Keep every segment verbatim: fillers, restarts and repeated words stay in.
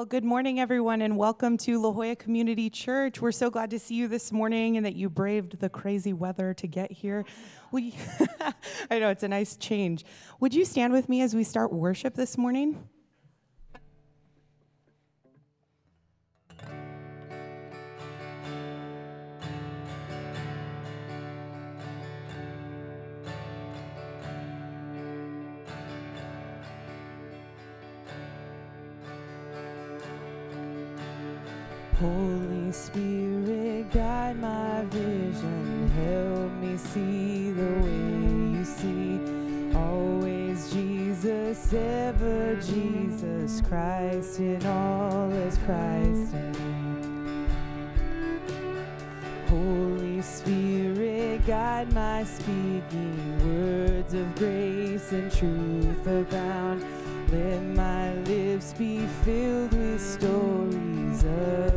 Well, good morning, everyone, and welcome to La Jolla Community Church. We're so glad to see you this morning and that you braved the crazy weather to get here. We, I know, it's a nice change. Would you stand with me as we start worship this morning? Holy Spirit, guide my vision, help me see the way you see. Always Jesus, ever Jesus, Christ in all is Christ in me. Holy Spirit, guide my speaking, words of grace and truth abound. Let my lips be filled with stories of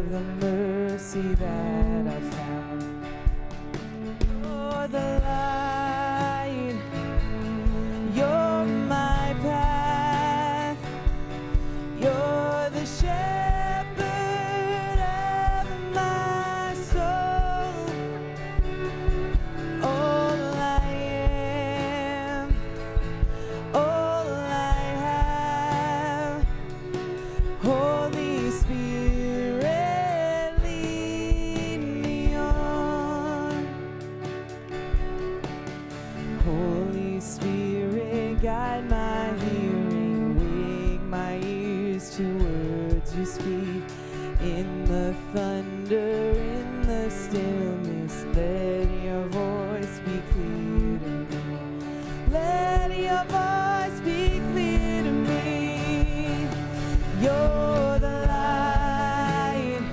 the mercy that I found. You're the light, you're my path, you're the shepherd of my soul. All I am, all speak. In the thunder, in the stillness, let your voice be clear to me. Let your voice be clear to me. You're the light,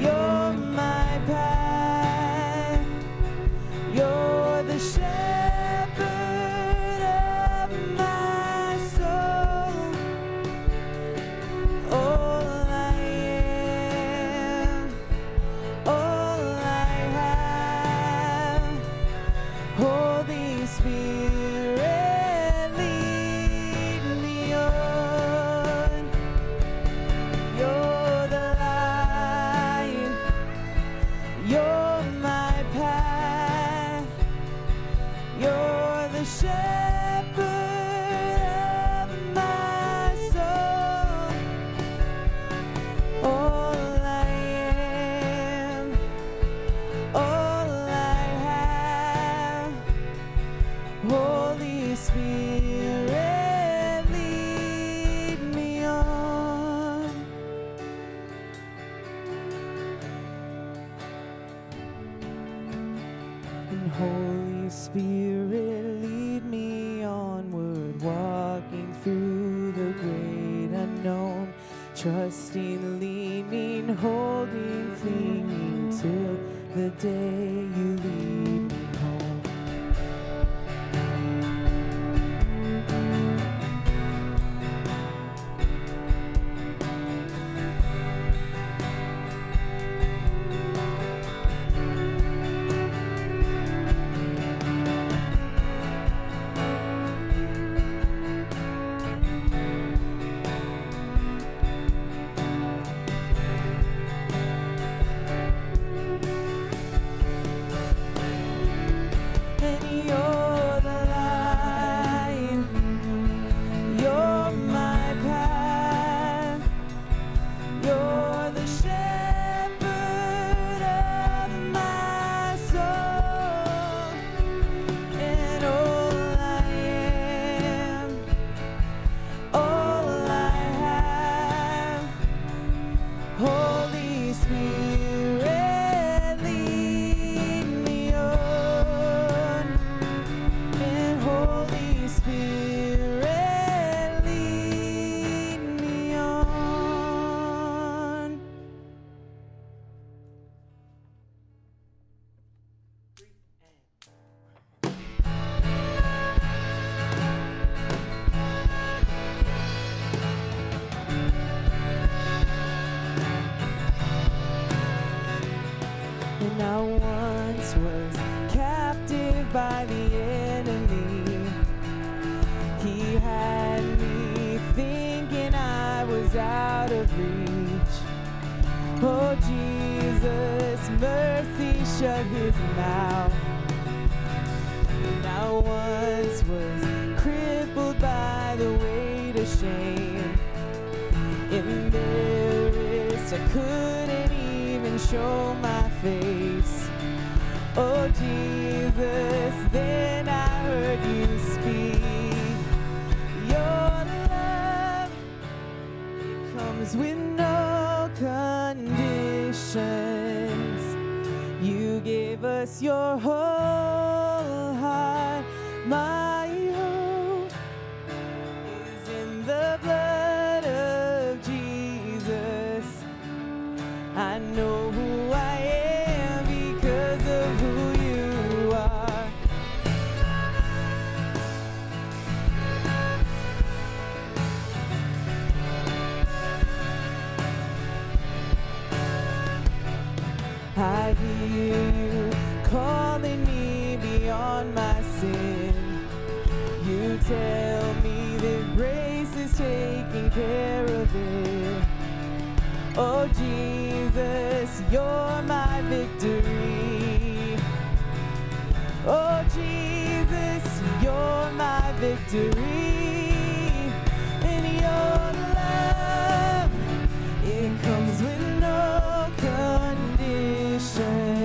you're my path, you're the shadow. Trusting, leaning, holding, clinging till the day you lead me home. is out of reach. Oh, Jesus, mercy, shut his mouth. And I once was crippled by the weight of shame. In their wrists, I couldn't even show my face. Oh, Jesus, then I heard you speak. Your love, it comes with no conditions. You gave us your whole heart. My hope is in the blood of Jesus. I know who I am. I hear you calling me beyond my sin. You tell me that grace is taking care of it. Oh, Jesus, you're my victory. Oh, Jesus, you're my victory.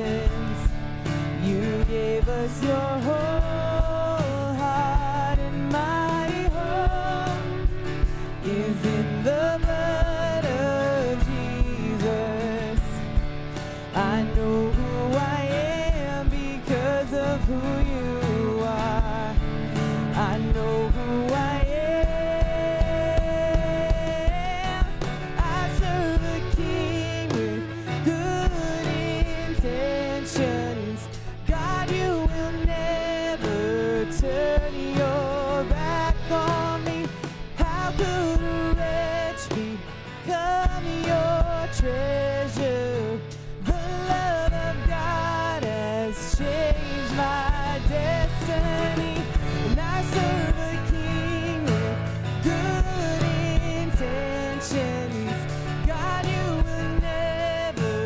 And your love, it comes with no conditions. You gave us your whole heart, and my hope is in the blood of Jesus. I know who I am because of who you are. I know who I am. I serve a king with good intentions. God, you will never turn your back on me. How could a wretch become your treasure? The love of God has changed my destiny. And I serve a king with good intentions. God, you will never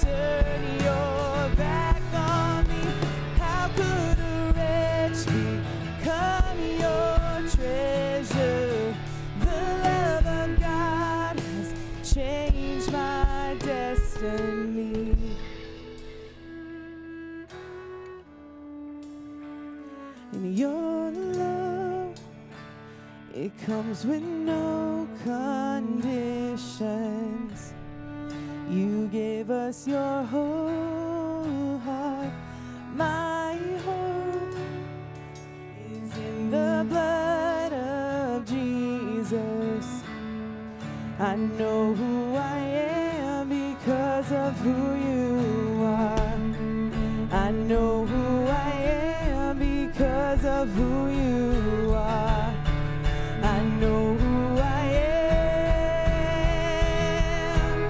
turn your back on me. How could a wretch become your treasure? The love of God has changed my destiny. And your love, it comes with no conditions. You gave us your whole heart. My hope is in the blood of Jesus. I know who I am because of who you are. I know who I am because of who you are. I know who I am.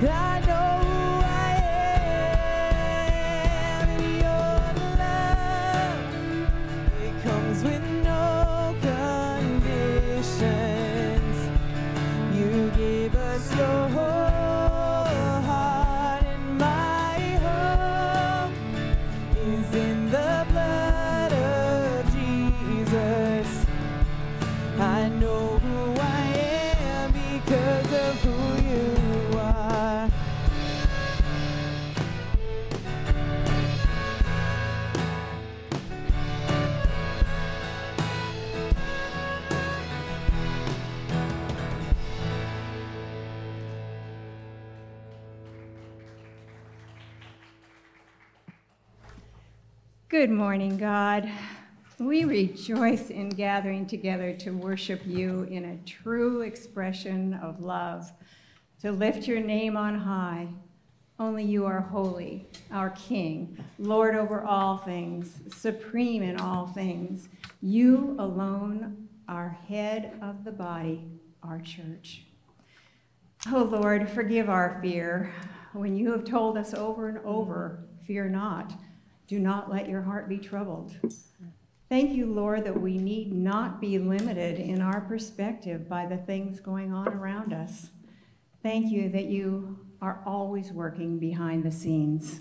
I know who I am. And your love, it comes with no conditions. You gave us your whole heart, and my hope is in the blood of Jesus. I know who I am because of who you are. Good morning, God. We rejoice in gathering together to worship you in a true expression of love, to lift your name on high. Only you are holy, our King, Lord over all things, supreme in all things. You alone are head of the body, our church. Oh, Lord, forgive our fear. When you have told us over and over, fear not. Do not let your heart be troubled. Thank you, Lord, that we need not be limited in our perspective by the things going on around us. Thank you that you are always working behind the scenes.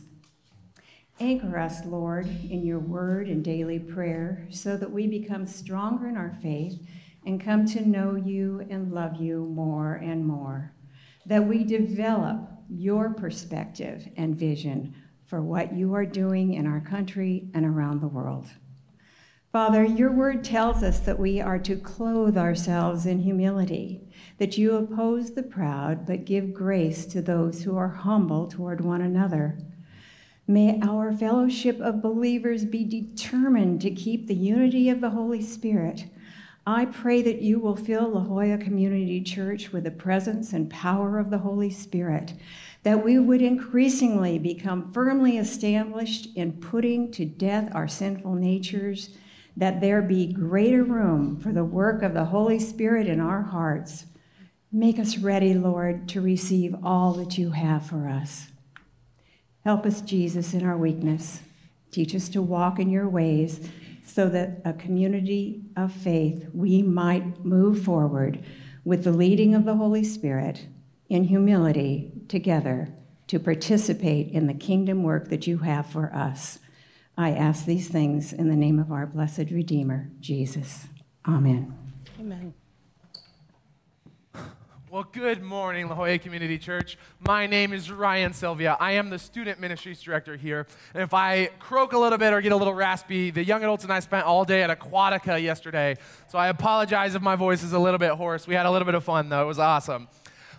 Anchor us, Lord, in your word and daily prayer so that we become stronger in our faith and come to know you and love you more and more, that we develop your perspective and vision for what you are doing in our country and around the world. Father, your word tells us that we are to clothe ourselves in humility, that you oppose the proud, but give grace to those who are humble toward one another. May our fellowship of believers be determined to keep the unity of the Holy Spirit. I pray that you will fill La Jolla Community Church with the presence and power of the Holy Spirit, that we would increasingly become firmly established in putting to death our sinful natures, that there be greater room for the work of the Holy Spirit in our hearts. Make us ready, Lord, to receive all that you have for us. Help us, Jesus, in our weakness. Teach us to walk in your ways so that a community of faith we might move forward with the leading of the Holy Spirit in humility together to participate in the kingdom work that you have for us. I ask these things in the name of our blessed Redeemer, Jesus. Amen. Amen. Well, good morning, La Jolla Community Church. My name is Ryan Sylvia. I am the Student Ministries Director here. And if I croak a little bit or get a little raspy, the young adults and I spent all day at Aquatica yesterday. So I apologize if my voice is a little bit hoarse. We had a little bit of fun, though. It was awesome.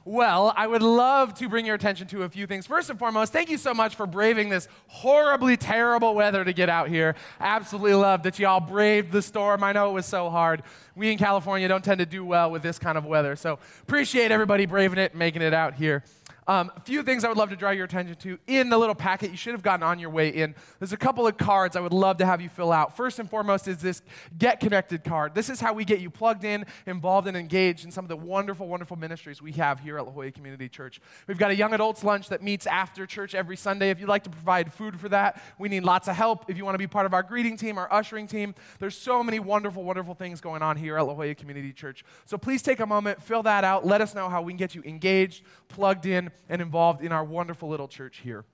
Well, I would love to bring your attention to a few things. First and foremost, thank you so much for braving this horribly terrible weather to get out here. Absolutely love that y'all braved the storm. I know it was so hard. We in California don't tend to do well with this kind of weather, so appreciate everybody braving it and making it out here. Um, a few things I would love to draw your attention to in the little packet you should have gotten on your way in. There's a couple of cards I would love to have you fill out. First and foremost is this Get Connected card. This is how we get you plugged in, involved, and engaged in some of the wonderful, wonderful ministries we have here at La Jolla Community Church. We've got a young adults lunch that meets after church every Sunday. If you'd like to provide food for that, we need lots of help. If you want to be part of our greeting team, our ushering team, there's so many wonderful, wonderful things going on here at La Jolla Community Church. So please take a moment, fill that out. Let us know how we can get you engaged, plugged in, and involved in our wonderful little church here.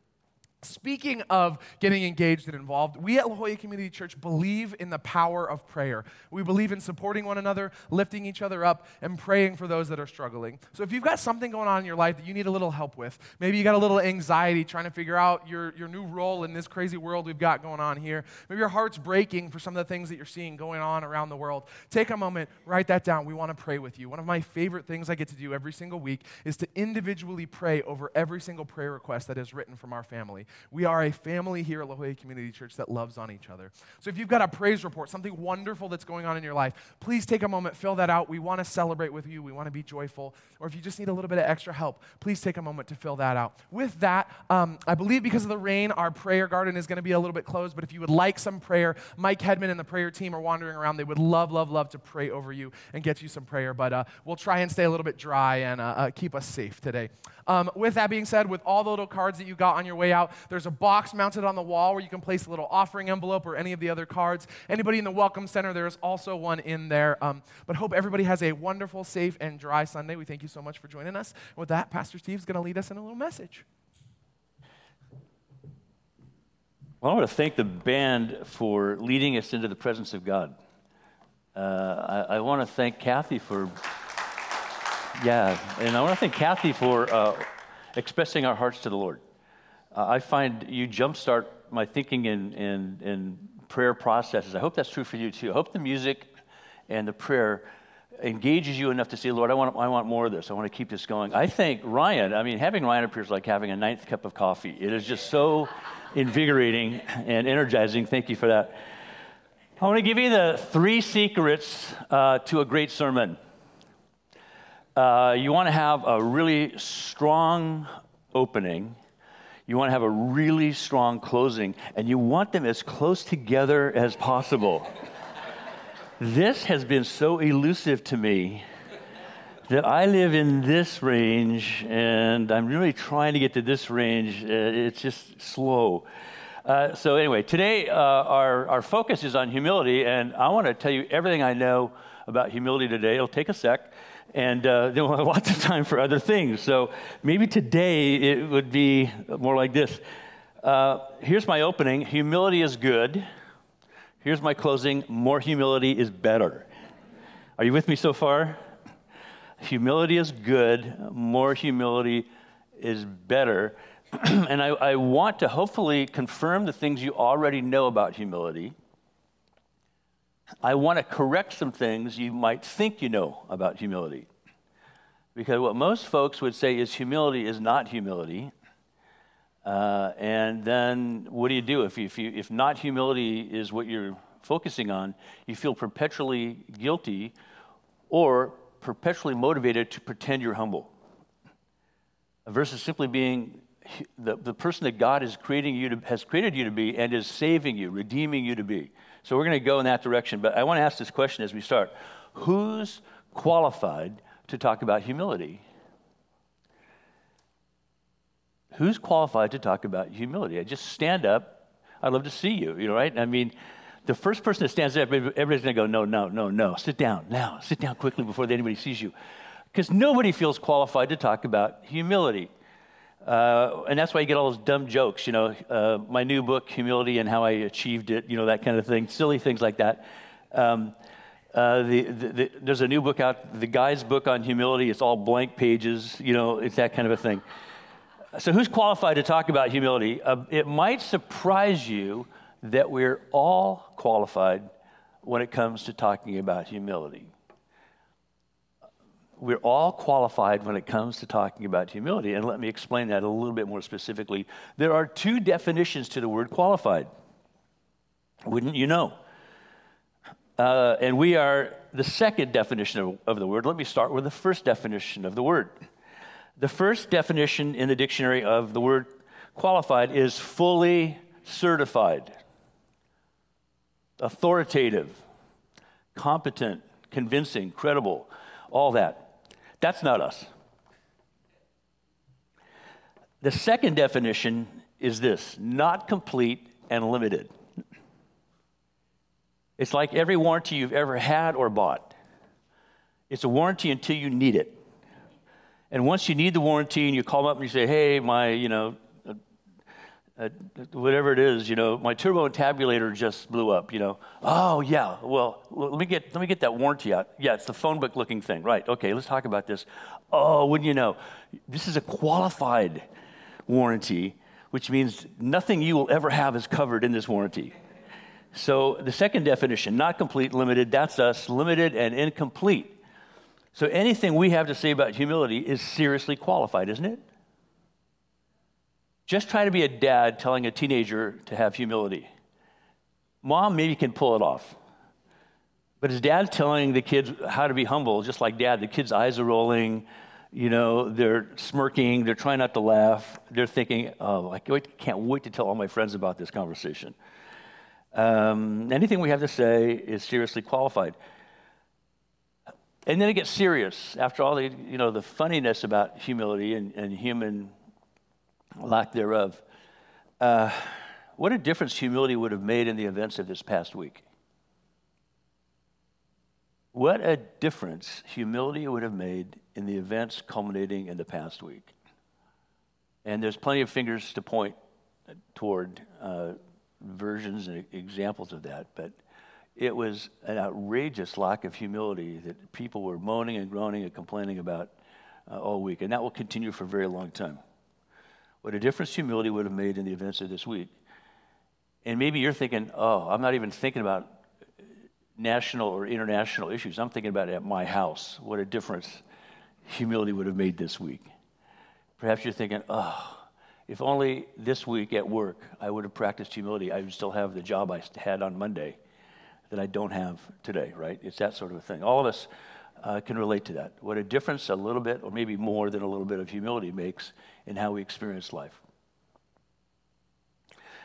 Speaking of getting engaged and involved, we at La Jolla Community Church believe in the power of prayer. We believe in supporting one another, lifting each other up, and praying for those that are struggling. So if you've got something going on in your life that you need a little help with, maybe you got a little anxiety trying to figure out your, your new role in this crazy world we've got going on here, maybe your heart's breaking for some of the things that you're seeing going on around the world, take a moment, write that down. We want to pray with you. One of my favorite things I get to do every single week is to individually pray over every single prayer request that is written from our family. We are a family here at La Jolla Community Church that loves on each other. So if you've got a praise report, something wonderful that's going on in your life, please take a moment, fill that out. We want to celebrate with you. We want to be joyful. Or if you just need a little bit of extra help, please take a moment to fill that out. With that, um, I believe because of the rain, our prayer garden is going to be a little bit closed, but if you would like some prayer, Mike Hedman and the prayer team are wandering around. They would love, love, love to pray over you and get you some prayer, but uh, we'll try and stay a little bit dry and uh, uh, keep us safe today. Um, with that being said, with all the little cards that you got on your way out, there's a box mounted on the wall where you can place a little offering envelope or any of the other cards. Anybody in the Welcome Center, there's also one in there. Um, but hope everybody has a wonderful, safe, and dry Sunday. We thank you so much for joining us. With that, Pastor Steve's going to lead us in a little message. Well, I want to thank the band for leading us into the presence of God. Uh, I, I want to thank Kathy for, yeah, and I want to thank Kathy for uh, expressing our hearts to the Lord. I find you jumpstart my thinking in, in, in prayer processes. I hope that's true for you too. I hope the music and the prayer engages you enough to say, Lord, I want I want more of this. I want to keep this going. I think Ryan, I mean, having Ryan appears like having a ninth cup of coffee. It is just so invigorating and energizing. Thank you for that. I want to give you the three secrets uh, to a great sermon. Uh, you want to have a really strong opening. You want to have a really strong closing, and you want them as close together as possible. This has been so elusive to me that I live in this range, and I'm really trying to get to this range. It's just slow. Uh, so anyway, today uh, our, our focus is on humility, and I want to tell you everything I know about humility today. It'll take a sec, and uh, then we'll have lots of time for other things. So maybe today it would be more like this. Uh, here's my opening: humility is good. Here's my closing: more humility is better. Are you with me so far? Humility is good, more humility is better. And I, I want to hopefully confirm the things you already know about humility. I want to correct some things you might think you know about humility. Because what most folks would say is humility is not humility. Uh, and then what do you do if you, if you, if not humility is what you're focusing on? You feel perpetually guilty or perpetually motivated to pretend you're humble, versus simply being the, the person that God is creating you to, has created you to be and is saving you, redeeming you to be. So we're going to go in that direction, but I want to ask this question as we start. Who's qualified to talk about humility? Who's qualified to talk about humility? I just stand up. I'd love to see you, you know, right? I mean, the first person that stands up, everybody's going to go, no, no, no, no. Sit down now. Sit down quickly before anybody sees you. Because nobody feels qualified to talk about humility. Uh, and that's why you get all those dumb jokes, you know, uh, my new book, Humility and How I Achieved It, you know, that kind of thing, silly things like that. Um, uh, the, the, the, there's a new book out, the guy's book on humility. It's all blank pages, you know, it's that kind of a thing. So who's qualified to talk about humility? Uh, it might surprise you that we're all qualified when it comes to talking about humility. We're all qualified when it comes to talking about humility, and let me explain that a little bit more specifically. There are two definitions to the word qualified. Wouldn't you know? Uh, and we are the second definition of, of the word. Let me start with the first definition of the word. The first definition in the dictionary of the word qualified is fully certified, authoritative, competent, convincing, credible, all that. That's not us. The second definition is this: not complete and limited. It's like every warranty you've ever had or bought. It's a warranty until you need it. And once you need the warranty and you call up and you say, hey, my, you know, uh, uh, whatever it is, you know, my turbo tabulator just blew up, you know. Oh, yeah, well, let me get let me get that warranty out. Yeah, it's the phone book looking thing. Right, okay, let's talk about this. Oh, wouldn't you know, this is a qualified warranty, which means nothing you will ever have is covered in this warranty. So the second definition, not complete, limited, that's us, limited and incomplete. So anything we have to say about humility is seriously qualified, isn't it? Just try to be a dad telling a teenager to have humility. Mom maybe can pull it off. But as dad's telling the kids how to be humble, just like dad, the kids' eyes are rolling, you know, they're smirking, they're trying not to laugh, they're thinking, oh, I can't wait to tell all my friends about this conversation. Um, anything we have to say is seriously qualified. And then it gets serious. After all, the, you know, the funniness about humility and, and human lack thereof, uh, what a difference humility would have made in the events of this past week. What a difference humility would have made in the events culminating in the past week. And there's plenty of fingers to point toward uh, versions and examples of that, but it was an outrageous lack of humility that people were moaning and groaning and complaining about uh, all week, and that will continue for a very long time. What a difference humility would have made in the events of this week. And maybe you're thinking, oh, I'm not even thinking about national or international issues. I'm thinking about at my house. What a difference humility would have made this week. Perhaps you're thinking, oh, if only this week at work I would have practiced humility, I would still have the job I had on Monday that I don't have today, right? It's that sort of a thing. All of us uh, can relate to that. What a difference a little bit, or maybe more than a little bit of humility makes in how we experience life.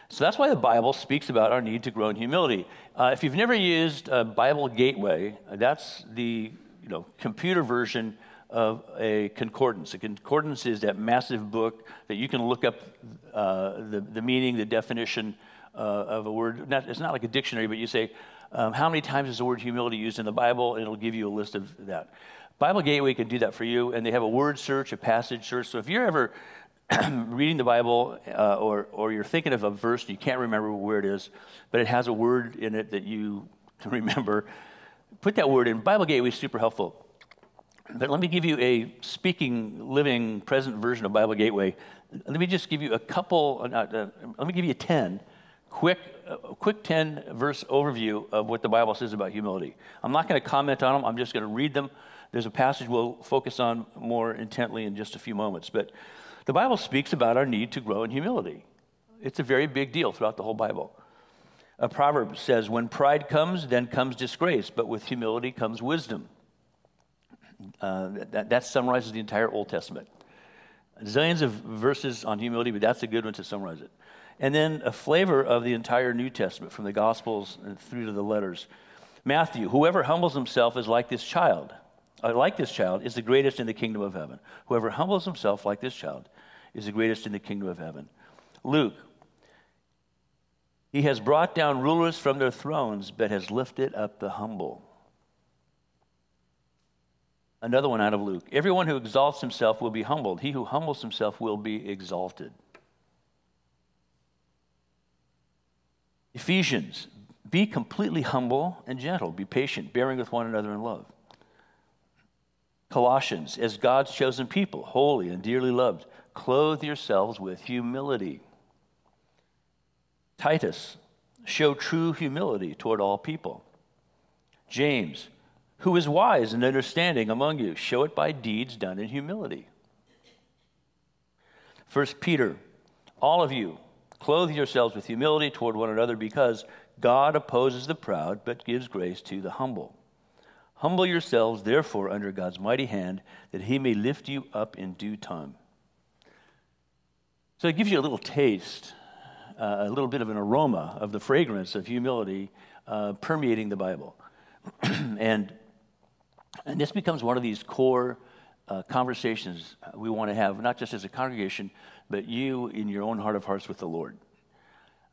So that's why the Bible speaks about our need to grow in humility. Uh, if you've never used uh, Bible Gateway, that's the you know computer version of a concordance. A concordance is that massive book that you can look up uh, the, the meaning, the definition uh, of a word. Not, it's not like a dictionary, but you say, um, how many times is the word humility used in the Bible? And it'll give you a list of that. Bible Gateway can do that for you, and they have a word search, a passage search. So if you're ever reading the Bible uh, or or you're thinking of a verse and you can't remember where it is, but it has a word in it that you can remember, put that word in. Bible Gateway is super helpful. But let me give you a speaking, living, present version of Bible Gateway. Let me just give you a couple, uh, uh, let me give you ten, quick uh, quick ten-verse overview of what the Bible says about humility. I'm not going to comment on them. I'm just going to read them. There's a passage we'll focus on more intently in just a few moments. But the Bible speaks about our need to grow in humility. It's a very big deal throughout the whole Bible. A proverb says, when pride comes, then comes disgrace, but with humility comes wisdom. Uh, that, that summarizes the entire Old Testament. Zillions of verses on humility, but that's a good one to summarize it. And then a flavor of the entire New Testament, from the Gospels and through to the letters. Matthew, whoever humbles himself is like this child. Uh, like this child is the greatest in the kingdom of heaven. Whoever humbles himself like this child is the greatest in the kingdom of heaven. Luke, he has brought down rulers from their thrones, but has lifted up the humble. Another one out of Luke. Everyone who exalts himself will be humbled. He who humbles himself will be exalted. Ephesians. Be completely humble and gentle. Be patient, bearing with one another in love. Colossians. As God's chosen people, holy and dearly loved, clothe yourselves with humility. Titus. Show true humility toward all people. James. Who is wise and understanding among you? Show it by deeds done in humility. First Peter, all of you, clothe yourselves with humility toward one another, because God opposes the proud, but gives grace to the humble. Humble yourselves, therefore, under God's mighty hand, that he may lift you up in due time. So it gives you a little taste, uh, a little bit of an aroma of the fragrance of humility uh, permeating the Bible. and And this becomes one of these core uh, conversations we want to have, not just as a congregation, but you in your own heart of hearts with the Lord.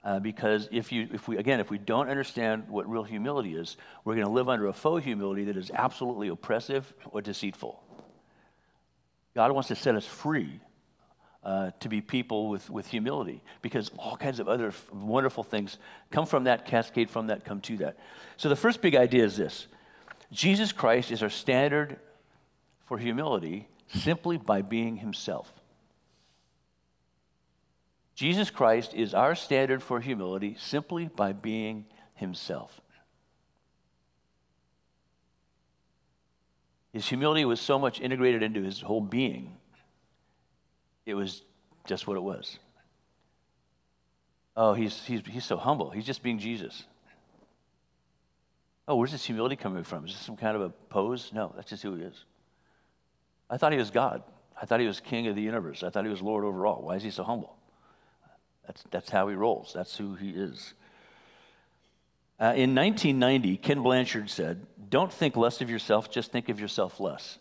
Uh, because if you, if we, again, if we don't understand what real humility is, we're going to live under a faux humility that is absolutely oppressive or deceitful. God wants to set us free uh, to be people with, with humility, because all kinds of other f- wonderful things come from that, cascade from that, come to that. So the first big idea is this. Jesus Christ is our standard for humility simply by being himself. Jesus Christ is our standard for humility simply by being himself. His humility was so much integrated into his whole being, it was just what it was. Oh, he's he's he's so humble. He's just being Jesus. Oh, where's this humility coming from? Is this some kind of a pose? No, that's just who he is. I thought he was God. I thought he was king of the universe. I thought he was Lord over all. Why is he so humble? That's that's how he rolls. That's who he is. Uh, in nineteen ninety, Ken Blanchard said, "Don't think less of yourself, just think of yourself less."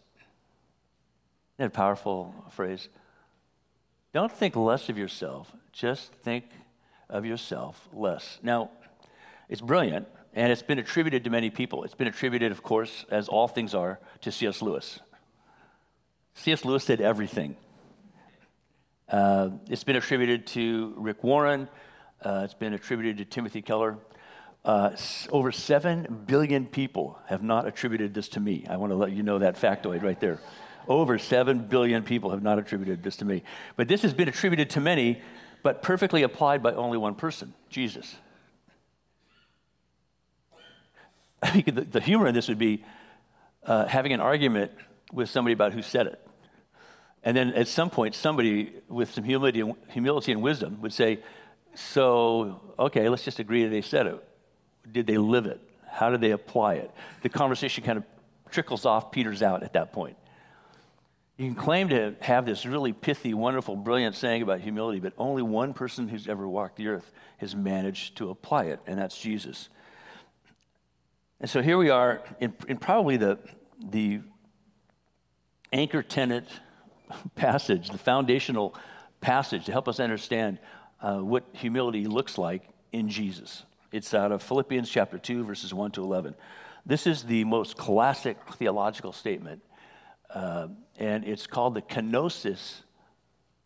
Isn't that a powerful phrase? Don't think less of yourself, just think of yourself less. Now, it's brilliant. And it's been attributed to many people. It's been attributed, of course, as all things are, to C S. Lewis. C S. Lewis did everything. Uh, it's been attributed to Rick Warren. Uh, it's been attributed to Timothy Keller. Uh, s- over seven billion people have not attributed this to me. I want to let you know that factoid right there. Over seven billion people have not attributed this to me. But this has been attributed to many, but perfectly applied by only one person, Jesus. I think the, the humor in this would be uh, having an argument with somebody about who said it. And then at some point, somebody with some humility and, humility and wisdom would say, so, okay, let's just agree that they said it. Did they live it? How did they apply it? The conversation kind of trickles off, peters out at that point. You can claim to have this really pithy, wonderful, brilliant saying about humility, but only one person who's ever walked the earth has managed to apply it, and that's Jesus. And so here we are in, in probably the the anchor tenant passage, the foundational passage to help us understand uh, what humility looks like in Jesus. It's out of Philippians chapter two, verses one to eleven. This is the most classic theological statement, uh, and it's called the kenosis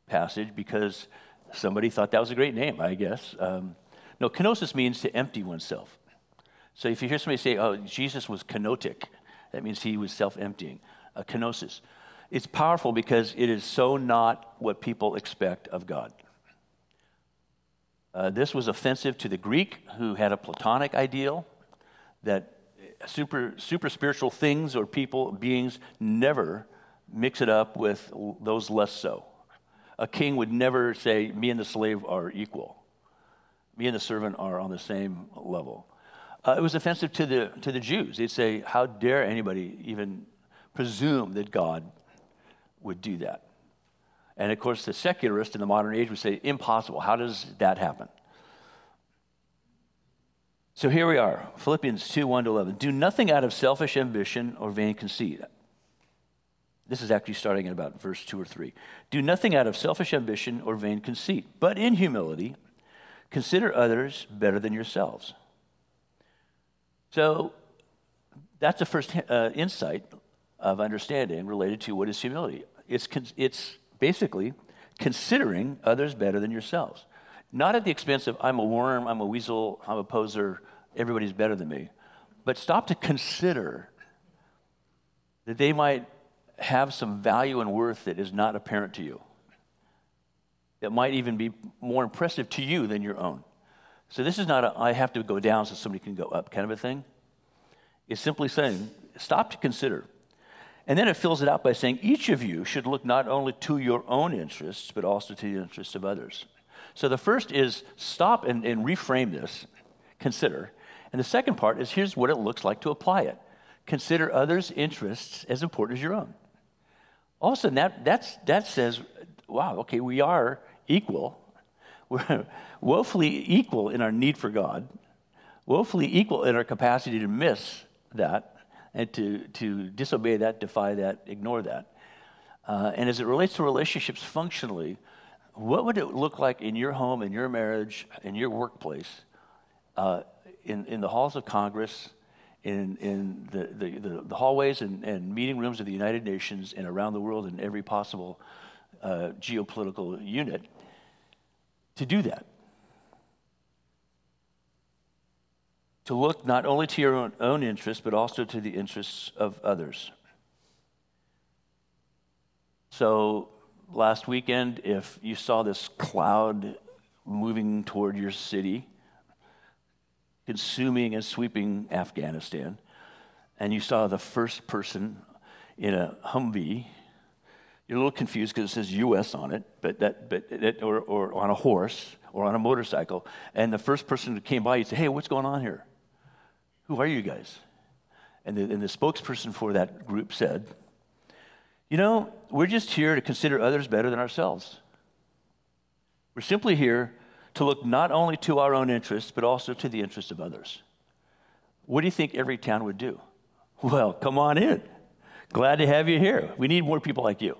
passage because somebody thought that was a great name, I guess. Um, no, kenosis means to empty oneself. So if you hear somebody say, oh, Jesus was kenotic, that means he was self-emptying, a kenosis. It's powerful because it is so not what people expect of God. Uh, this was offensive to the Greek, who had a Platonic ideal that super super spiritual things or people, beings, never mix it up with those less so. A king would never say, me and the slave are equal. Me and the servant are on the same level. Uh, it was offensive to the to the Jews. They'd say, how dare anybody even presume that God would do that? And of course, the secularist in the modern age would say, impossible. How does that happen? So here we are, Philippians two, one to eleven. Do nothing out of selfish ambition or vain conceit. This is actually starting at about verse two or three. Do nothing out of selfish ambition or vain conceit, but in humility, consider others better than yourselves. So that's the first uh, insight of understanding related to what is humility. It's con- it's basically considering others better than yourselves. Not at the expense of, I'm a worm, I'm a weasel, I'm a poser, everybody's better than me. But stop to consider that they might have some value and worth that is not apparent to you, that might even be more impressive to you than your own. So this is not a, I have to go down so somebody can go up kind of a thing. It's simply saying, stop to consider. And then it fills it out by saying, each of you should look not only to your own interests, but also to the interests of others. So the first is stop and, and reframe this, consider. And the second part is here's what it looks like to apply it. Consider others' interests as important as your own. All of a sudden, that, that's, that says, wow, okay, we are equal. We're woefully equal in our need for God, woefully equal in our capacity to miss that and to, to disobey that, defy that, ignore that. Uh, and as it relates to relationships functionally, what would it look like in your home, in your marriage, in your workplace, uh, in, in the halls of Congress, in, in the, the, the, the hallways and, and meeting rooms of the United Nations and around the world in every possible uh, geopolitical unit to do that? To look not only to your own, own interests, but also to the interests of others. So last weekend, if you saw this cloud moving toward your city, consuming and sweeping Afghanistan, and you saw the first person in a Humvee, you're a little confused because it says U S on it, but that, but that, or, or on a horse or on a motorcycle, and the first person who came by, you say, "Hey, what's going on here? Who are you guys?" And the, and the spokesperson for that group said, you know, we're just here to consider others better than ourselves. We're simply here to look not only to our own interests, but also to the interests of others. What do you think every town would do? Well, come on in. Glad to have you here. We need more people like you.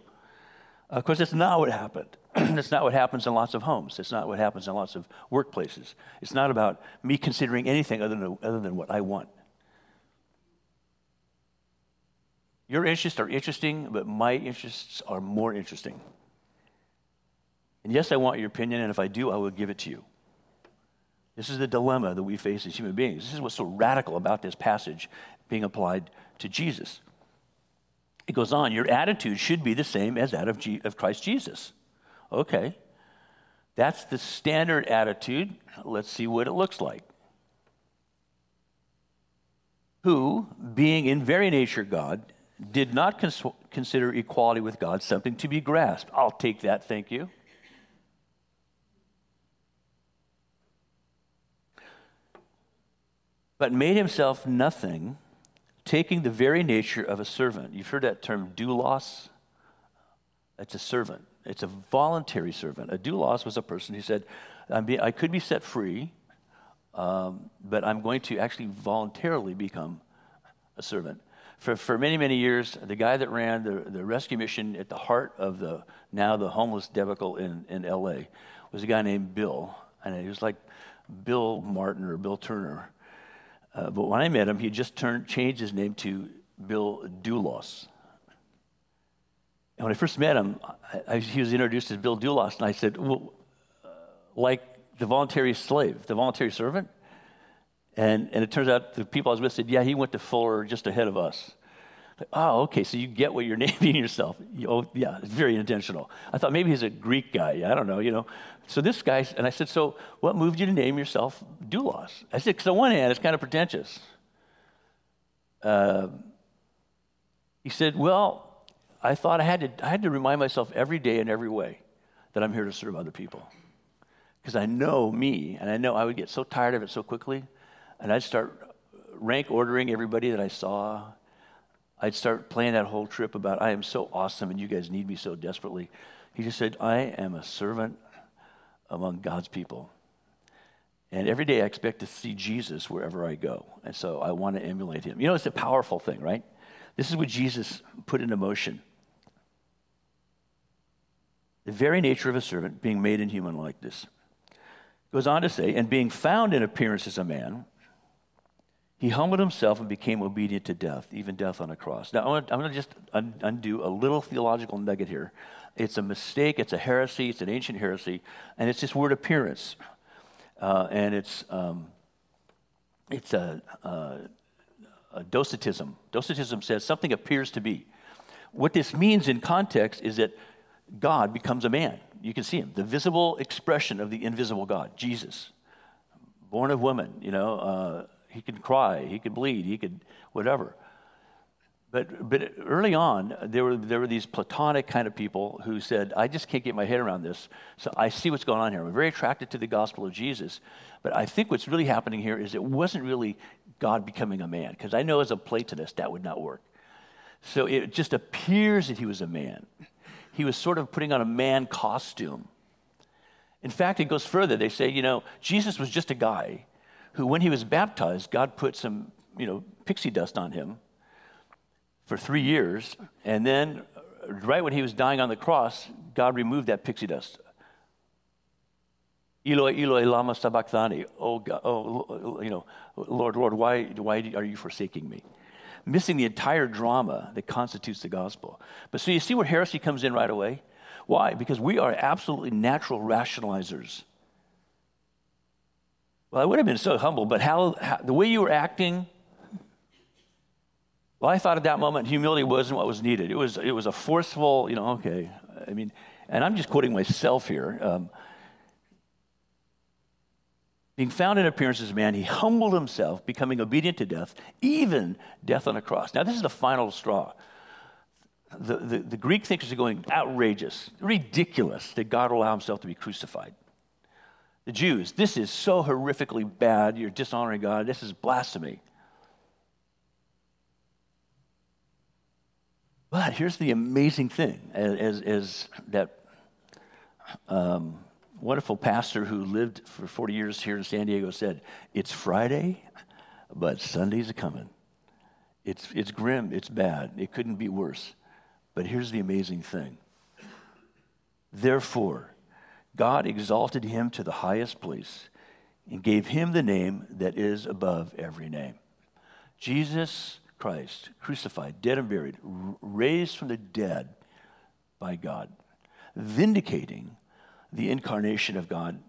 Of course, that's not what happened. That's not what happens in lots of homes. That's not what happens in lots of workplaces. It's not about me considering anything other than, other than what I want. Your interests are interesting, but my interests are more interesting. And yes, I want your opinion, and if I do, I will give it to you. This is the dilemma that we face as human beings. This is what's so radical about this passage being applied to Jesus. It goes on, your attitude should be the same as that of, G- of Christ Jesus. Okay, that's the standard attitude. Let's see what it looks like. Who, being in very nature God, did not cons- consider equality with God something to be grasped. I'll take that, thank you. But made himself nothing, taking the very nature of a servant. You've heard that term, doulos. That's a servant. It's a voluntary servant. A doulos was a person who said, I'm be- I could be set free, um, but I'm going to actually voluntarily become a servant. for, for many, many years, the guy that ran the, the rescue mission at the heart of the now the homeless debacle in, in L A was a guy named Bill. And he was like Bill Martin or Bill Turner. Uh, but when I met him, he just turned changed his name to Bill Doulos. And when I first met him, I, I, he was introduced as Bill Doulos, and I said, well, uh, like the voluntary slave, the voluntary servant? And and it turns out the people I was with said, yeah, he went to Fuller just ahead of us. Like, oh, okay, so you get what you're naming yourself. You, oh, yeah, it's very intentional. I thought maybe he's a Greek guy. I don't know, you know. So this guy, and I said, so what moved you to name yourself Doulos? I said, because on one hand, it's kind of pretentious. Uh, he said, well, I thought I had to I had to remind myself every day in every way that I'm here to serve other people. Because I know me, and I know I would get so tired of it so quickly, and I'd start rank ordering everybody that I saw. I'd start playing that whole trip about, I am so awesome, and you guys need me so desperately. He just said, I am a servant among God's people. And every day I expect to see Jesus wherever I go. And so I want to emulate him. You know, it's a powerful thing, right? This is what Jesus put into motion. The very nature of a servant, being made in human likeness. Goes on to say, and being found in appearance as a man, he humbled himself and became obedient to death, even death on a cross. Now, I'm going to just un- undo a little theological nugget here. It's a mistake, it's a heresy, it's an ancient heresy, and it's this word appearance. Uh, and it's um, it's a, a, a docetism. Docetism says something appears to be. What this means in context is that God becomes a man. You can see him. The visible expression of the invisible God, Jesus. Born of woman, you know. Uh, he could cry. He could bleed. He could whatever. But but early on, there were there were these Platonic kind of people who said, I just can't get my head around this. So I see what's going on here. I'm very attracted to the gospel of Jesus. But I think what's really happening here is it wasn't really God becoming a man. Because I know as a Platonist, that would not work. So it just appears that he was a man. He was sort of putting on a man costume. In fact, it goes further. They say, you know, Jesus was just a guy who, when he was baptized, God put some, you know, pixie dust on him for three years. And then right when he was dying on the cross, God removed that pixie dust. Eloi, Eloi, lama sabachthani. Oh, God, oh, you know, Lord, Lord, why, why are you forsaking me? Missing the entire drama that constitutes the gospel. But so you see where heresy comes in right away? Why? Because we are absolutely natural rationalizers. Well, I would have been so humble, but how, how the way you were acting, well, I thought at that moment humility wasn't what was needed. It was it was a forceful, you know, okay. I mean, and I'm just quoting myself here. Um, Being found in appearance as a man, he humbled himself, becoming obedient to death, even death on a cross. Now, this is the final straw. The, the, the Greek thinkers are going outrageous, ridiculous that God will allow himself to be crucified. The Jews, this is so horrifically bad. You're dishonoring God. This is blasphemy. But here's the amazing thing. As, as that... Um, wonderful pastor who lived for forty years here in San Diego said, it's Friday, but Sunday's a-coming. It's it's grim, it's bad, it couldn't be worse. But here's the amazing thing. Therefore, God exalted him to the highest place and gave him the name that is above every name. Jesus Christ, crucified, dead and buried, raised from the dead by God, vindicating the incarnation of God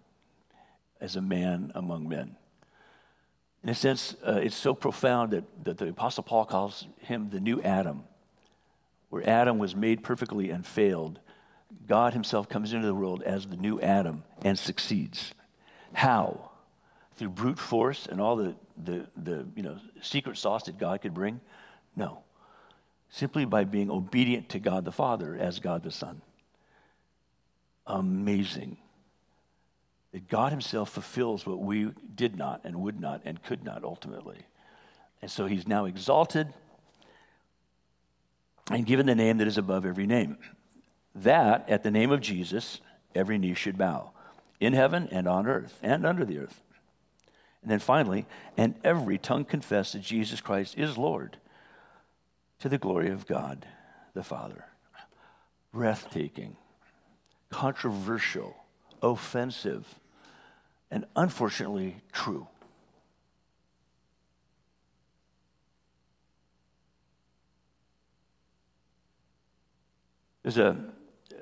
as a man among men. In a sense, uh, it's so profound that, that the Apostle Paul calls him the new Adam. Where Adam was made perfectly and failed, God himself comes into the world as the new Adam and succeeds. How? Through brute force and all the, the, the you know secret sauce that God could bring? No. Simply by being obedient to God the Father as God the Son. Amazing that God himself fulfills what we did not and would not and could not ultimately. And so he's now exalted and given the name that is above every name. That, at the name of Jesus, every knee should bow, in heaven and on earth and under the earth. And then finally, and every tongue confess that Jesus Christ is Lord to the glory of God the Father. Breathtaking, controversial, offensive, and unfortunately true. There's a,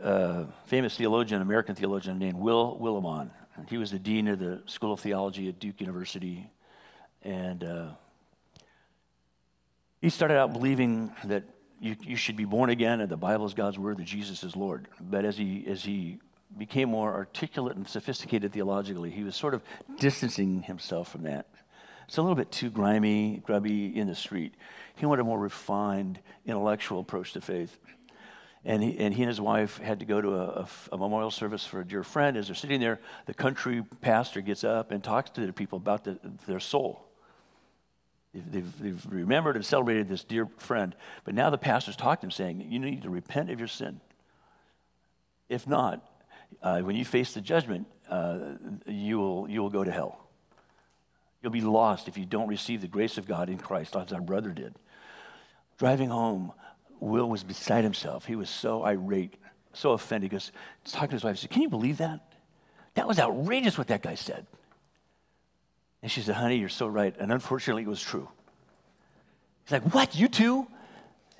a famous theologian, American theologian named Will Willimon. He was the dean of the School of Theology at Duke University. And uh, he started out believing that you, you should be born again, and the Bible is God's word, that Jesus is Lord. But as he as he became more articulate and sophisticated theologically, he was sort of distancing himself from that. It's a little bit too grimy, grubby in the street. He wanted a more refined, intellectual approach to faith. And he, and he and his wife had to go to a, a, a memorial service for a dear friend. As they're sitting there, the country pastor gets up and talks to the people about the, their soul. They've, they've remembered and celebrated this dear friend, but now the pastor's talking to him, saying, you need to repent of your sin. If not, uh, when you face the judgment, uh, you will you will go to hell. You'll be lost if you don't receive the grace of God in Christ, as our brother did. Driving home, Will was beside himself. He was so irate, so offended. He goes, he's talking to his wife. He said, can you believe that? That was outrageous what that guy said. And she said, honey, you're so right. And unfortunately, it was true. He's like, what, you too?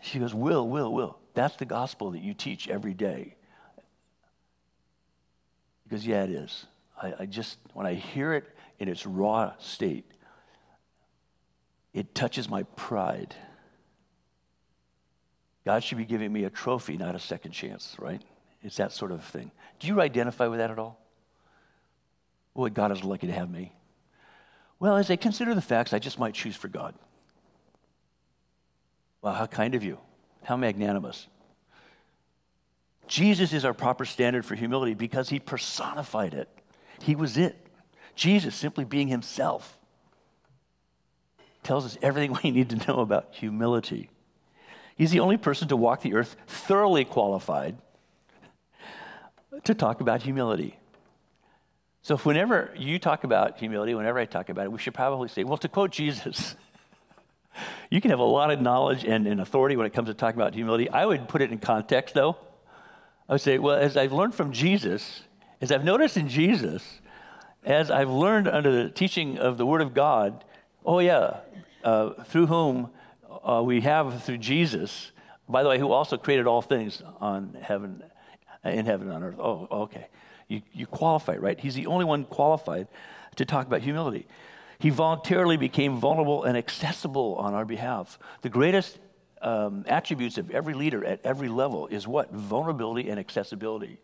She goes, Will, Will, Will, that's the gospel that you teach every day. He goes, yeah, it is. I, I just, when I hear it in its raw state, it touches my pride. God should be giving me a trophy, not a second chance, right? It's that sort of thing. Do you identify with that at all? Boy, God is lucky to have me. Well, as I consider the facts, I just might choose for God. Wow, how kind of you. How magnanimous. Jesus is our proper standard for humility because he personified it. He was it. Jesus, simply being himself, tells us everything we need to know about humility. He's the only person to walk the earth thoroughly qualified to talk about humility. So if whenever you talk about humility, whenever I talk about it, we should probably say, well, to quote Jesus, you can have a lot of knowledge and, and authority when it comes to talking about humility. I would put it in context, though. I would say, well, as I've learned from Jesus, as I've noticed in Jesus, as I've learned under the teaching of the Word of God, oh, yeah, uh, through whom uh, we have through Jesus, by the way, who also created all things on heaven, in heaven and on earth. Oh, okay. You, you qualify, right? He's the only one qualified to talk about humility. He voluntarily became vulnerable and accessible on our behalf. The greatest um, attributes of every leader at every level is what? Vulnerability and accessibility.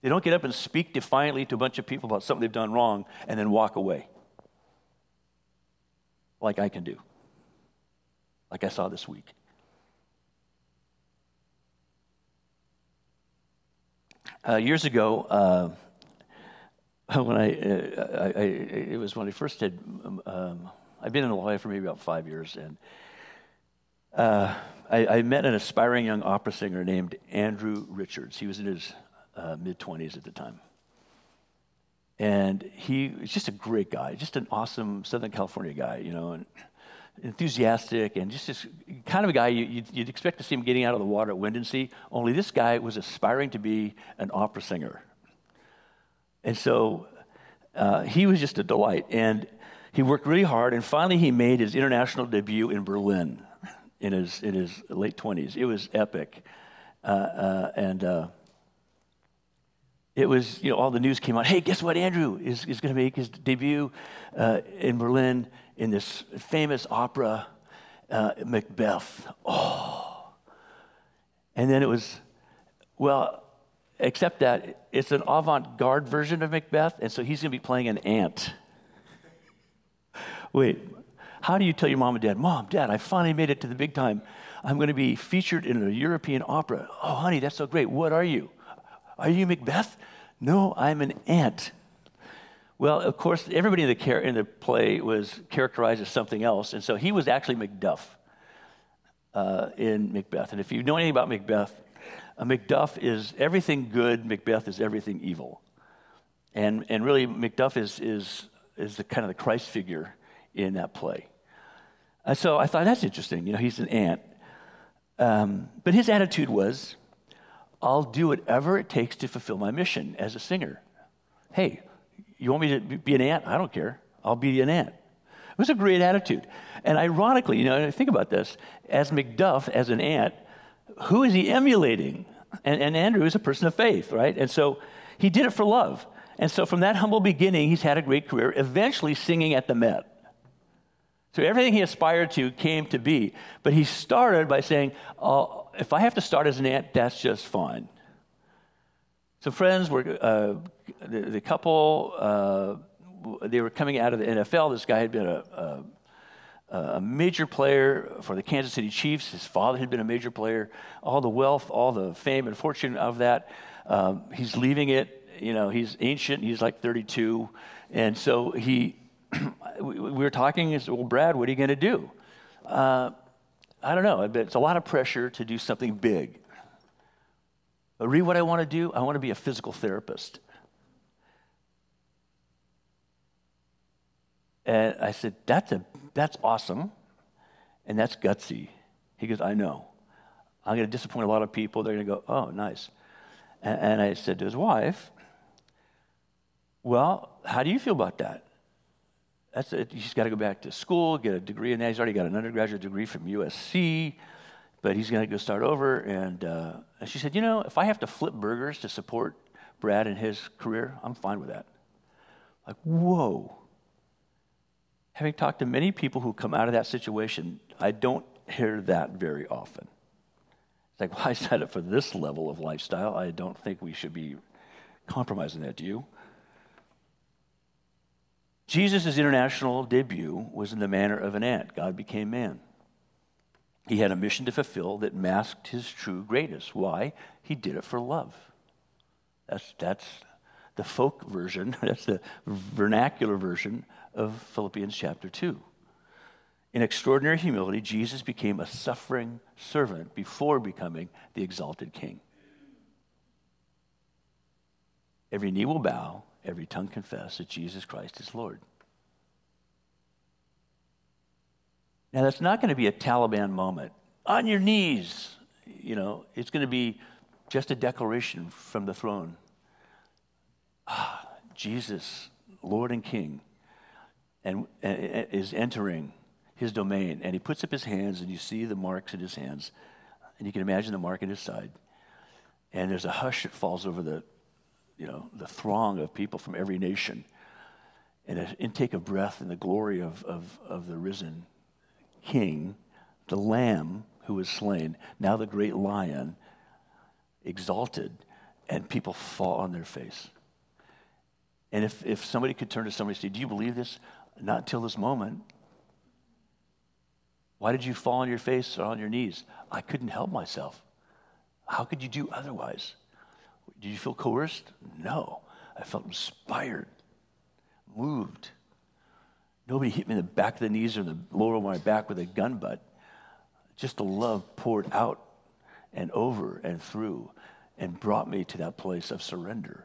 They don't get up and speak defiantly to a bunch of people about something they've done wrong and then walk away. Like I can do. Like I saw this week. Uh, years ago, uh, when I, uh, I, I, it was when I first did, um, I've been in La Jolla for maybe about five years, and uh, I, I met an aspiring young opera singer named Andrew Richards. He was in his uh, mid-twenties at the time. And he was just a great guy, just an awesome Southern California guy, you know, and enthusiastic, and just this kind of a guy you, you'd, you'd expect to see him getting out of the water at Windensee, only this guy was aspiring to be an opera singer. And so uh, he was just a delight, and he worked really hard, and finally he made his international debut in Berlin in his in his late twenties. It was epic, uh, uh, and uh, it was, you know, all the news came out, hey, guess what, Andrew is, is going to make his debut uh, in Berlin in this famous opera, uh, Macbeth. Oh. And then it was, well, except that it's an avant-garde version of Macbeth, and so he's going to be playing an ant. Wait, how do you tell your mom and dad, Mom, Dad, I finally made it to the big time. I'm going to be featured in a European opera. Oh, honey, that's so great. What are you? Are you Macbeth? No, I'm an ant. Well, of course, everybody in the, car- in the play was characterized as something else, and so he was actually Macduff uh, in Macbeth. And if you know anything about Macbeth, uh, Macduff is everything good, Macbeth is everything evil. And and really, Macduff is is is the kind of the Christ figure in that play. And so I thought, that's interesting. You know, he's an ant. Um, but his attitude was, I'll do whatever it takes to fulfill my mission as a singer. Hey, you want me to be an ant? I don't care. I'll be an ant. It was a great attitude. And ironically, you know, think about this, as Macduff, as an ant, who is he emulating? And, and Andrew is a person of faith, right? And so he did it for love. And so from that humble beginning, he's had a great career, eventually singing at the Met. So everything he aspired to came to be. But he started by saying, oh, if I have to start as an ant, that's just fine. So friends, were, uh, the, the couple, uh, they were coming out of the N F L. This guy had been a, a, a major player for the Kansas City Chiefs. His father had been a major player. All the wealth, all the fame and fortune of that. Um, he's leaving it. You know, he's ancient. He's like thirty-two. And so he, we were talking, he said, well, Brad, what are you going to do? Uh, I don't know. It's a lot of pressure to do something big. But read what I want to do. I want to be a physical therapist. And I said, that's a that's awesome. And that's gutsy. He goes, I know. I'm going to disappoint a lot of people. They're going to go, oh, nice. And, and I said to his wife, well, how do you feel about that? That's it. He's got to go back to school, get a degree, and he's already got an undergraduate degree from U S C, but he's going to go start over. And, uh, and she said, you know, if I have to flip burgers to support Brad in his career, I'm fine with that. Like, whoa. Having talked to many people who come out of that situation, I don't hear that very often. It's like, well, I signed up for this level of lifestyle. I don't think we should be compromising that, do you? Jesus' international debut was in the manner of an ant. God became man. He had a mission to fulfill that masked his true greatness. Why? He did it for love. That's that's the folk version. That's the vernacular version of Philippians chapter two. In extraordinary humility, Jesus became a suffering servant before becoming the exalted king. Every knee will bow, every tongue confess that Jesus Christ is Lord. Now, that's not going to be a Taliban moment. On your knees, you know, it's going to be just a declaration from the throne. Ah, Jesus, Lord and King, and, and is entering his domain. And he puts up his hands, and you see the marks in his hands. And you can imagine the mark in his side. And there's a hush that falls over the you know, the throng of people from every nation, and an intake of breath and the glory of, of, of the risen king, the lamb who was slain, now the great lion, exalted, and people fall on their face. And if, if somebody could turn to somebody and say, do you believe this? Not until this moment. Why did you fall on your face or on your knees? I couldn't help myself. How could you do otherwise? Did you feel coerced? No. I felt inspired, moved. Nobody hit me in the back of the knees or the lower of my back with a gun butt. Just the love poured out and over and through and brought me to that place of surrender.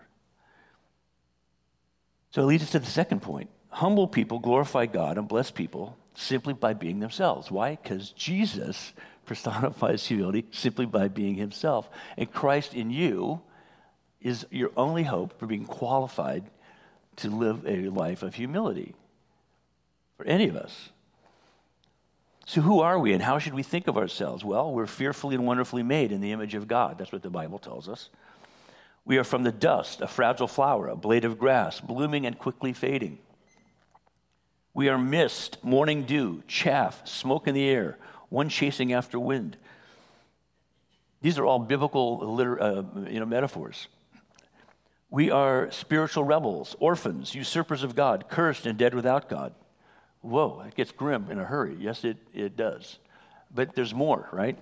So it leads us to the second point. Humble people glorify God and bless people simply by being themselves. Why? Because Jesus personifies humility simply by being himself. And Christ in you is your only hope for being qualified to live a life of humility for any of us. So who are we and how should we think of ourselves? Well, we're fearfully and wonderfully made in the image of God. That's what the Bible tells us. We are from the dust, a fragile flower, a blade of grass, blooming and quickly fading. We are mist, morning dew, chaff, smoke in the air, one chasing after wind. These are all biblical liter- uh, you know, metaphors. We are spiritual rebels, orphans, usurpers of God, cursed and dead without God. Whoa, it gets grim in a hurry. Yes, it, it does. But there's more, right?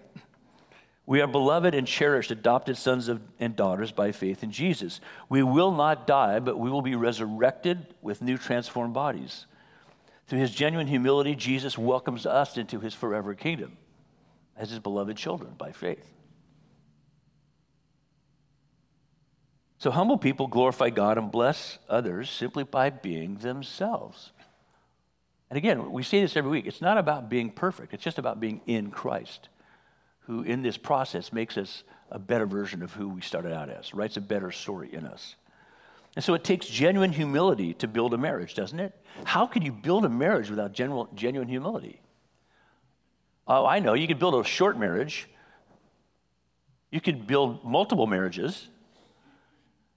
We are beloved and cherished, adopted sons of, and daughters by faith in Jesus. We will not die, but we will be resurrected with new transformed bodies. Through his genuine humility, Jesus welcomes us into his forever kingdom as his beloved children by faith. So humble people glorify God and bless others simply by being themselves. And again, we say this every week. It's not about being perfect. It's just about being in Christ, who in this process makes us a better version of who we started out as, writes a better story in us. And so it takes genuine humility to build a marriage, doesn't it? How can you build a marriage without genuine, genuine humility? Oh, I know. You could build a short marriage. You could build multiple marriages.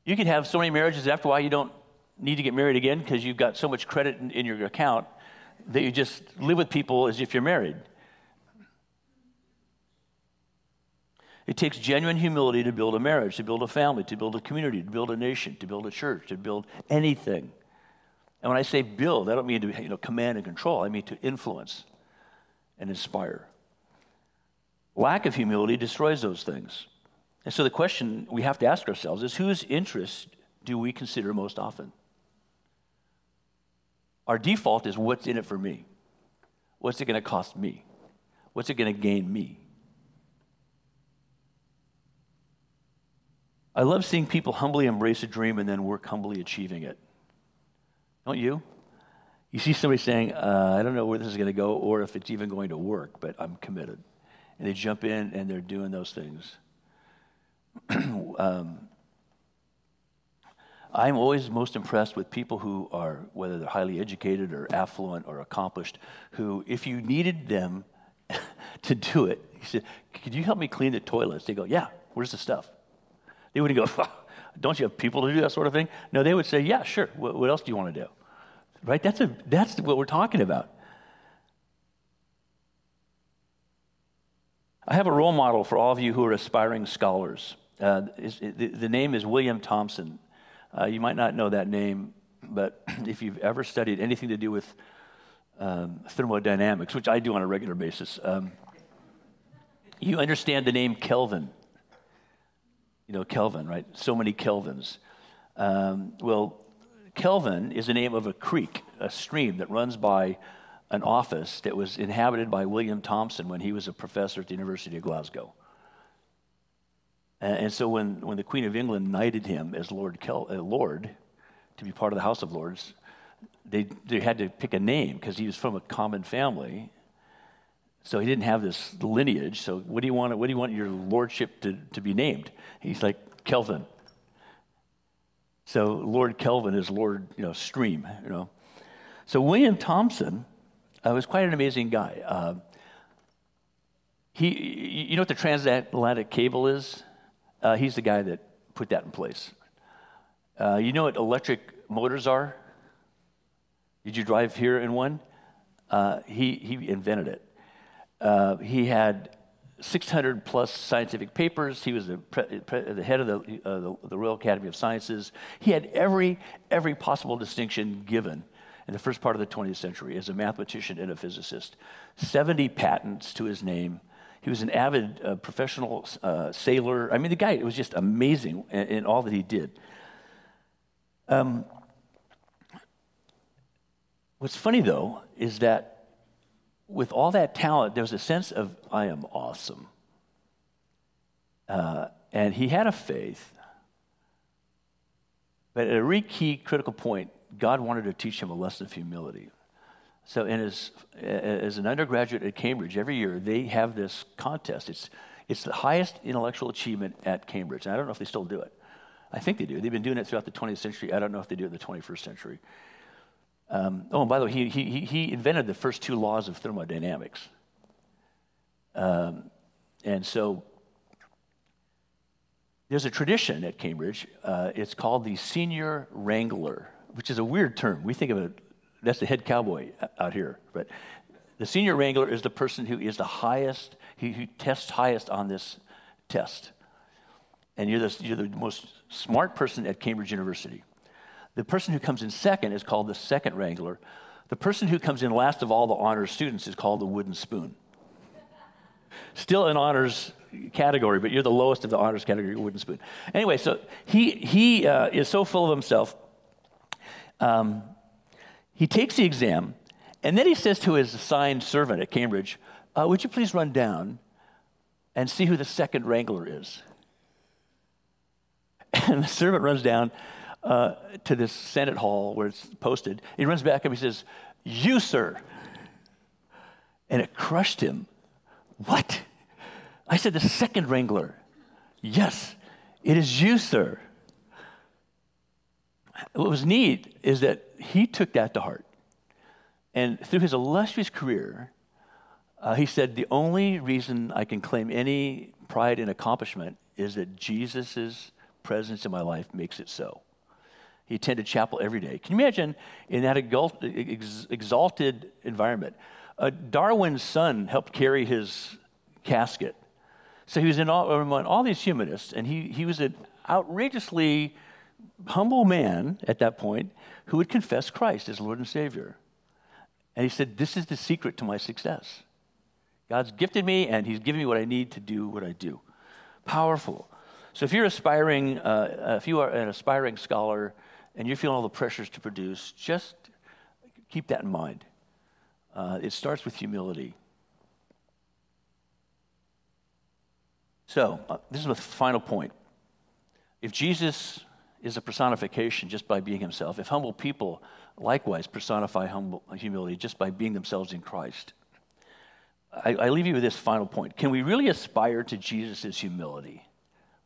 You could have so many marriages after a while you don't need to get married again because you've got so much credit in, in your account that you just live with people as if you're married. It takes genuine humility to build a marriage, to build a family, to build a community, to build a nation, to build a church, to build anything. And when I say build, I don't mean to, you know, command and control. I mean to influence and inspire. Lack of humility destroys those things. And so the question we have to ask ourselves is, whose interests do we consider most often? Our default is, what's in it for me? What's it going to cost me? What's it going to gain me? I love seeing people humbly embrace a dream and then work humbly achieving it. Don't you? You see somebody saying, uh, I don't know where this is going to go or if it's even going to work, but I'm committed. And they jump in and they're doing those things. um, I'm always most impressed with people who are, whether they're highly educated or affluent or accomplished, who, if you needed them to do it, you said, could you help me clean the toilets? They go, yeah, where's the stuff? They wouldn't go, don't you have people to do that sort of thing? No, they would say, yeah, sure. What, what else do you want to do? Right? That's a, that's what we're talking about. I have a role model for all of you who are aspiring scholars. Uh, the, the name is William Thomson. Uh, you might not know that name, but if you've ever studied anything to do with um, thermodynamics, which I do on a regular basis, um, you understand the name Kelvin. You know, Kelvin, right? So many Kelvins. Um, well, Kelvin is the name of a creek, a stream that runs by an office that was inhabited by William Thomson when he was a professor at the University of Glasgow. And, and so when, when the Queen of England knighted him as Lord, Kel, uh, Lord to be part of the House of Lords, they, they had to pick a name because he was from a common family. So he didn't have this lineage. So what do you want? What do you want your lordship to, to be named? He's like Kelvin. So Lord Kelvin is Lord, you know, stream, you know. So William Thomson uh, was quite an amazing guy. Uh, he, you know, what the transatlantic cable is? Uh, he's the guy that put that in place. Uh, you know what electric motors are? Did you drive here in one? Uh, he he invented it. Uh, he had six hundred plus scientific papers. He was the, pre- pre- the head of the, uh, the, the Royal Academy of Sciences. He had every every possible distinction given in the first part of the twentieth century as a mathematician and a physicist. seventy patents to his name. He was an avid uh, professional uh, sailor. I mean, the guy, it was just amazing in, in all that he did. Um, what's funny, though, is that with all that talent, there was a sense of, I am awesome. Uh, and he had a faith. But at a really key critical point, God wanted to teach him a lesson of humility. So in his, as an undergraduate at Cambridge, every year they have this contest. It's it's the highest intellectual achievement at Cambridge. And I don't know if they still do it. I think they do. They've been doing it throughout the twentieth century. I don't know if they do it in the twenty-first century. Um, oh, and by the way, he, he he invented the first two laws of thermodynamics. Um, and so there's a tradition at Cambridge. Uh, it's called the senior wrangler, which is a weird term. We think of it, that's the head cowboy out here. But the senior wrangler is the person who is the highest, he who tests highest on this test. And you're the, you're the most smart person at Cambridge University. The person who comes in second is called the second wrangler. The person who comes in last of all the honors students is called the wooden spoon. Still an honors category, but you're the lowest of the honors category, wooden spoon. Anyway, so he he uh, is so full of himself. Um, he takes the exam, and then he says to his assigned servant at Cambridge, uh, would you please run down and see who the second wrangler is? And the servant runs down Uh, to this Senate hall where it's posted. He runs back up, he says, "You, sir." And it crushed him. What? I said, the second wrangler. Yes, it is you, sir. What was neat is that he took that to heart. And through his illustrious career, uh, he said, the only reason I can claim any pride and accomplishment is that Jesus's presence in my life makes it so. He attended chapel every day. Can you imagine in that exalted environment? Uh, Darwin's son helped carry his casket. So he was in all, among all these humanists, and he, he was an outrageously humble man at that point who would confess Christ as Lord and Savior. And he said, this is the secret to my success. God's gifted me, and he's given me what I need to do what I do. Powerful. So if you're aspiring, uh, if you are an aspiring scholar and you're feeling all the pressures to produce, just keep that in mind. Uh, it starts with humility. So uh, this is the final point. If Jesus is a personification just by being himself, if humble people likewise personify humble, humility just by being themselves in Christ, I, I leave you with this final point. Can we really aspire to Jesus' humility?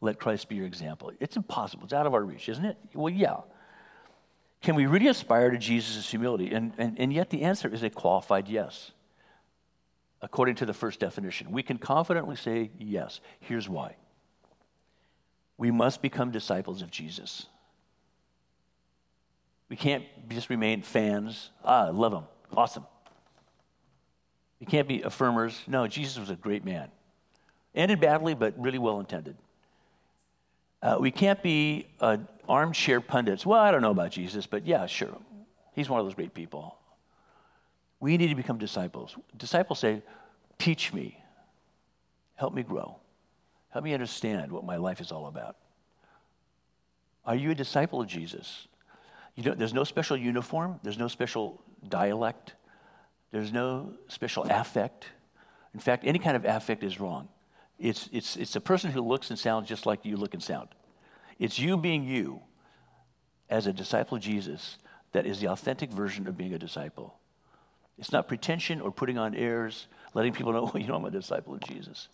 Let Christ be your example. It's impossible. It's out of our reach, isn't it? Well, yeah. Can we really aspire to Jesus' humility? And, and, and yet the answer is a qualified yes. According to the first definition, we can confidently say yes. Here's why. We must become disciples of Jesus. We can't just remain fans. Ah, love him. Awesome. We can't be affirmers. No, Jesus was a great man. Ended badly, but really well-intended. Uh, we can't be uh, armchair pundits. Well, I don't know about Jesus, but yeah, sure. He's one of those great people. We need to become disciples. Disciples say, teach me. Help me grow. Help me understand what my life is all about. Are you a disciple of Jesus? You don't, there's no special uniform. There's no special dialect. There's no special affect. In fact, any kind of affect is wrong. It's it's it's a person who looks and sounds just like you look and sound. It's you being you as a disciple of Jesus that is the authentic version of being a disciple. It's not pretension or putting on airs, letting people know, oh, you know, I'm a disciple of Jesus.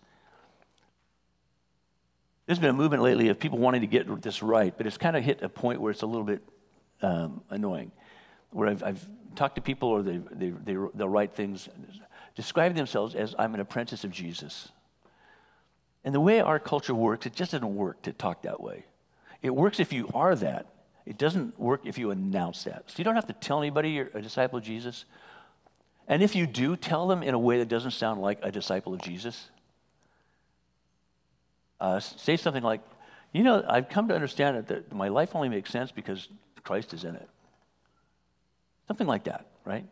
There's been a movement lately of people wanting to get this right, but it's kind of hit a point where it's a little bit um, annoying, where I've, I've talked to people or they, they, they, they'll write things, describe themselves as I'm an apprentice of Jesus. And the way our culture works, it just doesn't work to talk that way. It works if you are that. It doesn't work if you announce that. So you don't have to tell anybody you're a disciple of Jesus. And if you do, tell them in a way that doesn't sound like a disciple of Jesus. Uh, say something like, you know, I've come to understand that, that my life only makes sense because Christ is in it. Something like that, right?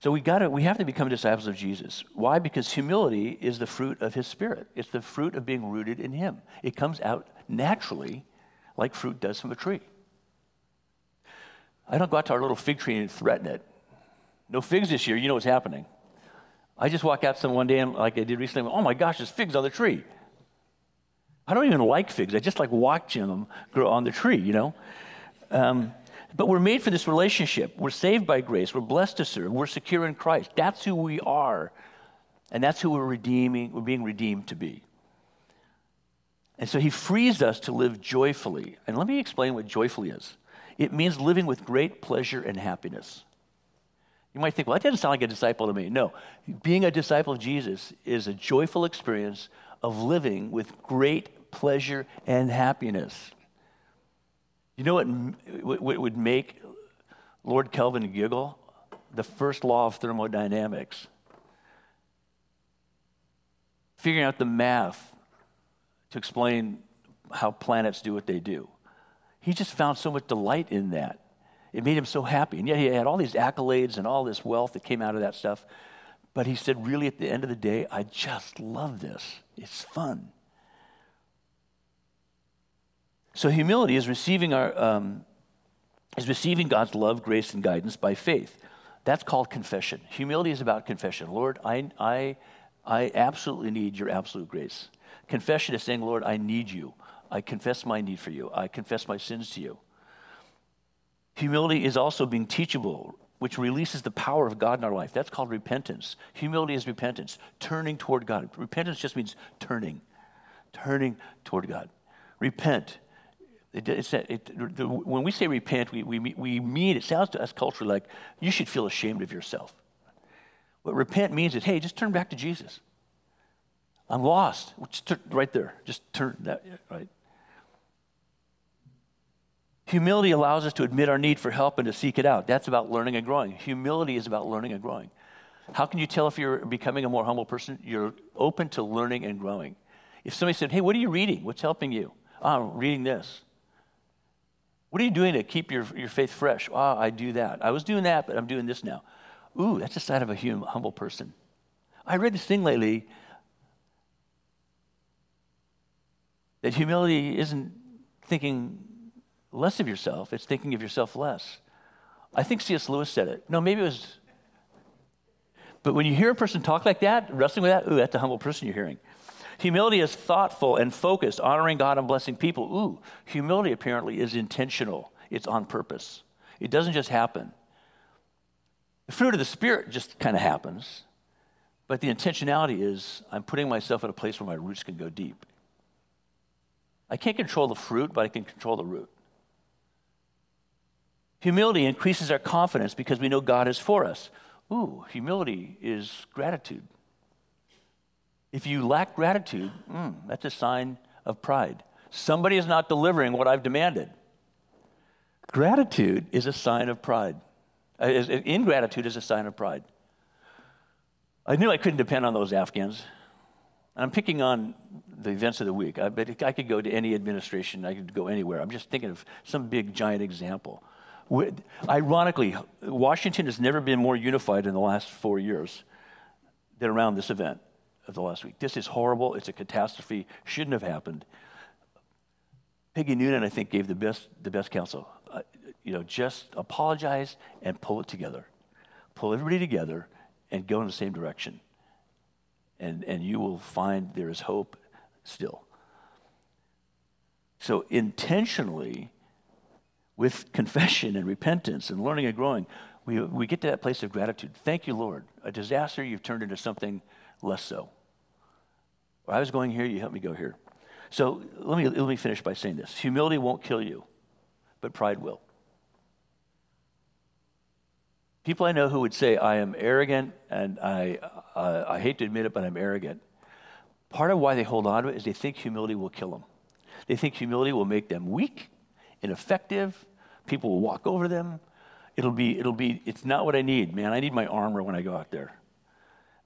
So we got to, we have to become disciples of Jesus. Why? Because humility is the fruit of his Spirit. It's the fruit of being rooted in him. It comes out naturally like fruit does from a tree. I don't go out to our little fig tree and threaten it. No figs this year, you know what's happening. I just walk out some one day, and like I did recently, oh my gosh, there's figs on the tree. I don't even like figs. I just like watching them grow on the tree, you know. Um But we're made for this relationship. We're saved by grace. We're blessed to serve. We're secure in Christ. That's who we are. And that's who we're redeeming, we're being redeemed to be. And so he frees us to live joyfully. And let me explain what joyfully is. It means living with great pleasure and happiness. You might think, well, that doesn't sound like a disciple to me. No, being a disciple of Jesus is a joyful experience of living with great pleasure and happiness. You know what, what would make Lord Kelvin giggle? The first law of thermodynamics. Figuring out the math to explain how planets do what they do. He just found so much delight in that. It made him so happy. And yet he had all these accolades and all this wealth that came out of that stuff. But he said, really, at the end of the day, I just love this. It's fun. So humility is receiving our um, is receiving God's love, grace, and guidance by faith. That's called confession. Humility is about confession. Lord, I I I absolutely need your absolute grace. Confession is saying, Lord, I need you. I confess my need for you. I confess my sins to you. Humility is also being teachable, which releases the power of God in our life. That's called repentance. Humility is repentance, turning toward God. Repentance just means turning, turning toward God. Repent. It, it's, it, the, when we say repent, we, we, we mean, it sounds to us culturally like you should feel ashamed of yourself. What repent means is, hey, just turn back to Jesus. I'm lost. Just turn, right there. Just turn that, right? Humility allows us to admit our need for help and to seek it out. That's about learning and growing. Humility is about learning and growing. How can you tell if you're becoming a more humble person? You're open to learning and growing. If somebody said, hey, what are you reading? What's helping you? Oh, I'm reading this. What are you doing to keep your, your faith fresh? Oh, I do that. I was doing that, but I'm doing this now. Ooh, that's a sign of a hum, humble person. I read this thing lately that humility isn't thinking less of yourself, it's thinking of yourself less. I think C S Lewis said it. No, maybe it was. But when you hear a person talk like that, wrestling with that, ooh, that's a humble person you're hearing. Humility is thoughtful and focused, honoring God and blessing people. Ooh, humility apparently is intentional. It's on purpose. It doesn't just happen. The fruit of the Spirit just kind of happens, but the intentionality is I'm putting myself at a place where my roots can go deep. I can't control the fruit, but I can control the root. Humility increases our confidence because we know God is for us. Ooh, humility is gratitude. If you lack gratitude, mm, that's a sign of pride. Somebody is not delivering what I've demanded. Gratitude is a sign of pride. Uh, is, ingratitude is a sign of pride. I knew I couldn't depend on those Afghans. I'm picking on the events of the week. I bet I could go to any administration. I could go anywhere. I'm just thinking of some big, giant example. With, ironically, Washington has never been more unified in the last four years than around this event of the last week. This is horrible. It's a catastrophe. Shouldn't have happened. Peggy Noonan, I think, gave the best the best counsel. Uh, you know, just apologize and pull it together. Pull everybody together and go in the same direction. And and you will find there is hope still. So intentionally, with confession and repentance and learning and growing, we we get to that place of gratitude. Thank you, Lord. A disaster you've turned into something less so. Or I was going here, you helped me go here. So let me let me finish by saying this. Humility won't kill you, but pride will. People I know who would say, I am arrogant, and I uh, I hate to admit it, but I'm arrogant. Part of why they hold on to it is they think humility will kill them. They think humility will make them weak, ineffective. People will walk over them. It'll be, it'll be, it's not what I need, man. I need my armor when I go out there.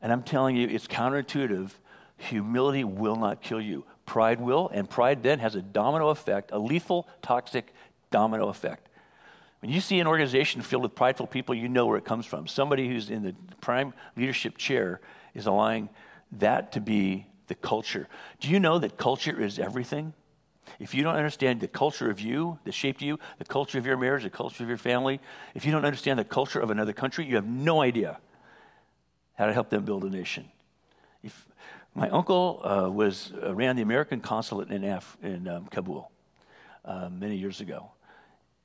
And I'm telling you, it's counterintuitive. Humility will not kill you. Pride will, and pride then has a domino effect, a lethal, toxic domino effect. When you see an organization filled with prideful people, you know where it comes from. Somebody who's in the prime leadership chair is allowing that to be the culture. Do you know that culture is everything? If you don't understand the culture of you, that shaped you, the culture of your marriage, the culture of your family, if you don't understand the culture of another country, you have no idea how to help them build a nation. If my uncle uh, was uh, ran the American consulate in Af- in um, Kabul uh, many years ago.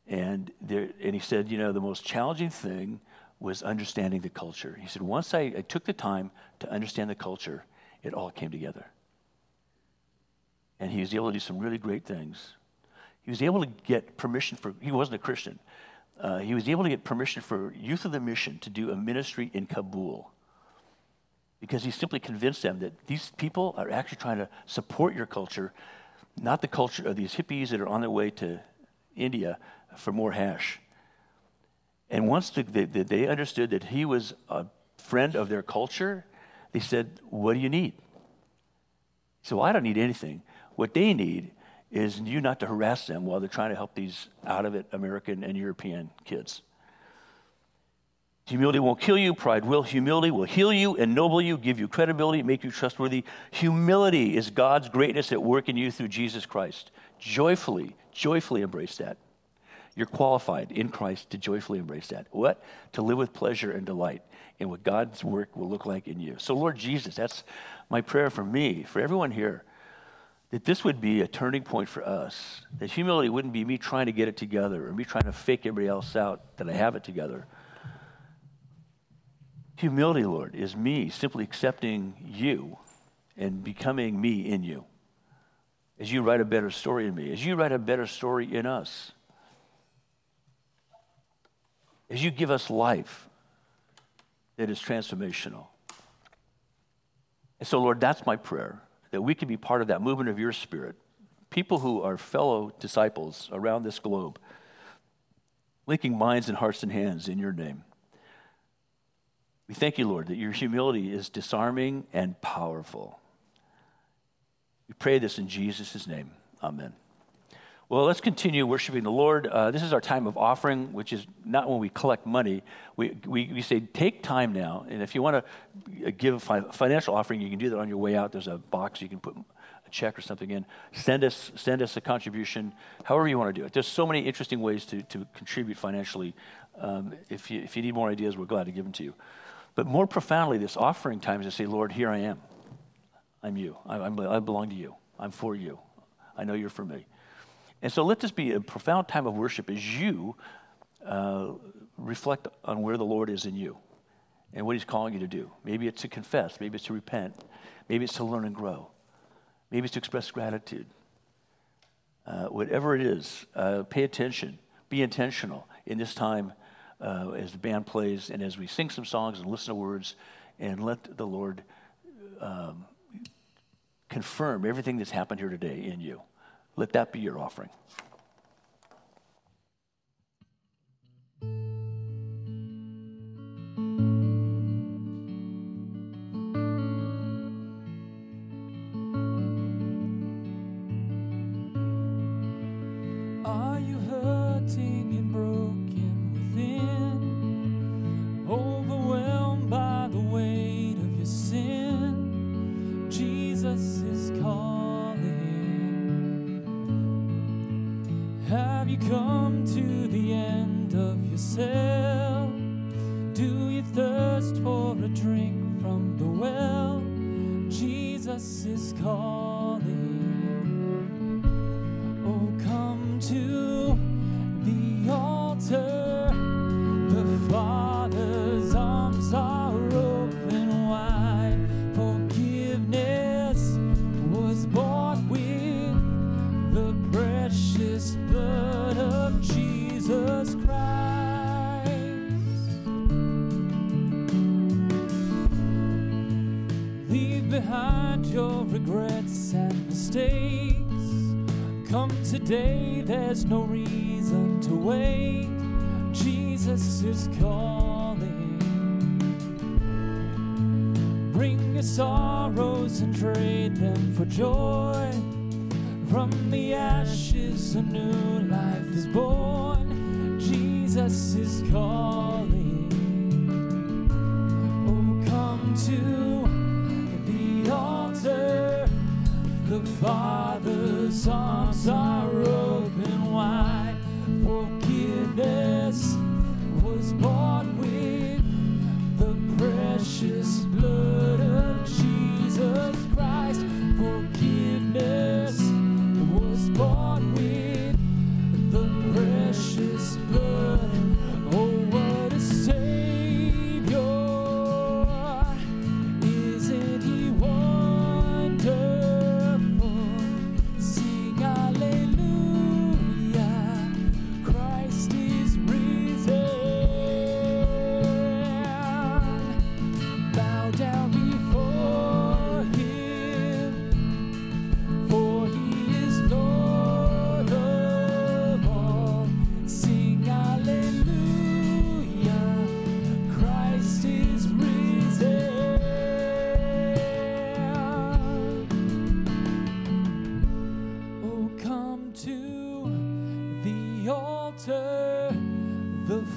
And there, and he said, you know, the most challenging thing was understanding the culture. He said, once I, I took the time to understand the culture, it all came together. And he was able to do some really great things. He was able to get permission for, he wasn't a Christian, uh, he was able to get permission for Youth of the Mission to do a ministry in Kabul because he simply convinced them that these people are actually trying to support your culture, not the culture of these hippies that are on their way to India for more hash. And once the, the, the, they understood that he was a friend of their culture, they said, what do you need? So well, I don't need anything. What they need is you not to harass them while they're trying to help these out-of-it American and European kids. Humility won't kill you. Pride will. Humility will heal you, ennoble you, give you credibility, make you trustworthy. Humility is God's greatness at work in you through Jesus Christ. Joyfully, joyfully embrace that. You're qualified in Christ to joyfully embrace that. What? To live with pleasure and delight in what God's work will look like in you. So Lord Jesus, that's my prayer for me, for everyone here, that this would be a turning point for us, that humility wouldn't be me trying to get it together or me trying to fake everybody else out that I have it together, Humility, Lord, is me simply accepting you and becoming me in you. As you write a better story in me, as you write a better story in us, as you give us life that is transformational. And so, Lord, that's my prayer, that we can be part of that movement of your Spirit. People who are fellow disciples around this globe, linking minds and hearts and hands in your name. We thank you, Lord, that your humility is disarming and powerful. We pray this in Jesus' name. Amen. Well, let's continue worshiping the Lord. Uh, this is our time of offering, which is not when we collect money. We we, we say, take time now. And if you want to give a fi- financial offering, you can do that on your way out. There's a box you can put a check or something in. Send us send us a contribution, however you want to do it. There's so many interesting ways to, to contribute financially. Um, if you if you need more ideas, we're glad to give them to you. But more profoundly, this offering time is to say, Lord, here I am. I'm you. I, I'm, I belong to you. I'm for you. I know you're for me. And so let this be a profound time of worship as you uh, reflect on where the Lord is in you and what he's calling you to do. Maybe it's to confess. Maybe it's to repent. Maybe it's to learn and grow. Maybe it's to express gratitude. Uh, whatever it is, uh, pay attention. Be intentional in this time uh, as the band plays and as we sing some songs and listen to words, and let the Lord um, confirm everything that's happened here today in you. Let that be your offering. Are you hurting and broken within? Overwhelmed by the weight of your sin? Jesus is calling. Have you come to the end of yourself? Do you thirst for a drink from the well? Jesus is calling. Oh, come to the altar. The Father's arms are open wide. Forgiveness was bought with the precious blood of Jesus Christ. Leave behind your regrets and mistakes. Come today, there's no reason to wait. Jesus is calling. Bring your sorrows and trade them for joy. From the ashes, a new life is born. Jesus is calling. Oh, come to the altar. The Father's arms are open wide. Forgiveness was bought with the precious blood of Jesus Christ. Forgiveness was bought with the precious blood. Oh, what a Savior. Isn't he wonderful? Sing hallelujah. Christ is risen. Bow down before him. The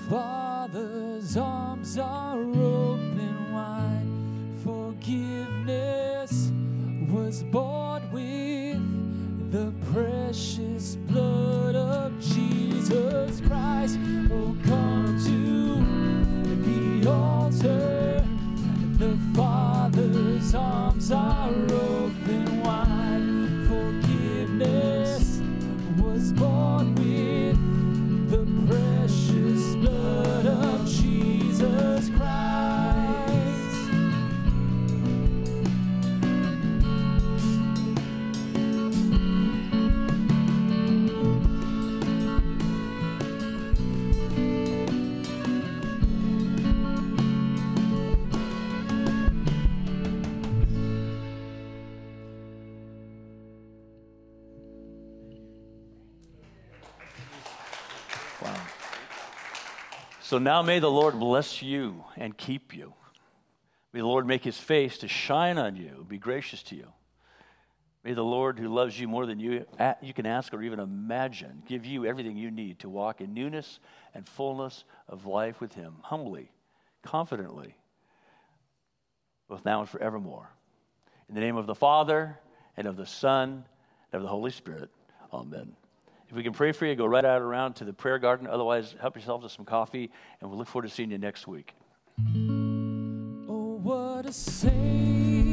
Father's arms are open wide. Forgiveness was bought with the precious blood of Jesus Christ. Oh, come to the altar. The Father's arms are open wide. Forgiveness was bought with the precious blood of Jesus Christ. So now may the Lord bless you and keep you. May the Lord make his face to shine on you, be gracious to you. May the Lord, who loves you more than you you can ask or even imagine, give you everything you need to walk in newness and fullness of life with him, humbly, confidently, both now and forevermore. In the name of the Father, and of the Son, and of the Holy Spirit. Amen. If we can pray for you, go right out around to the prayer garden. Otherwise, help yourself to some coffee, and we'll look forward to seeing you next week. Oh, what a Savior.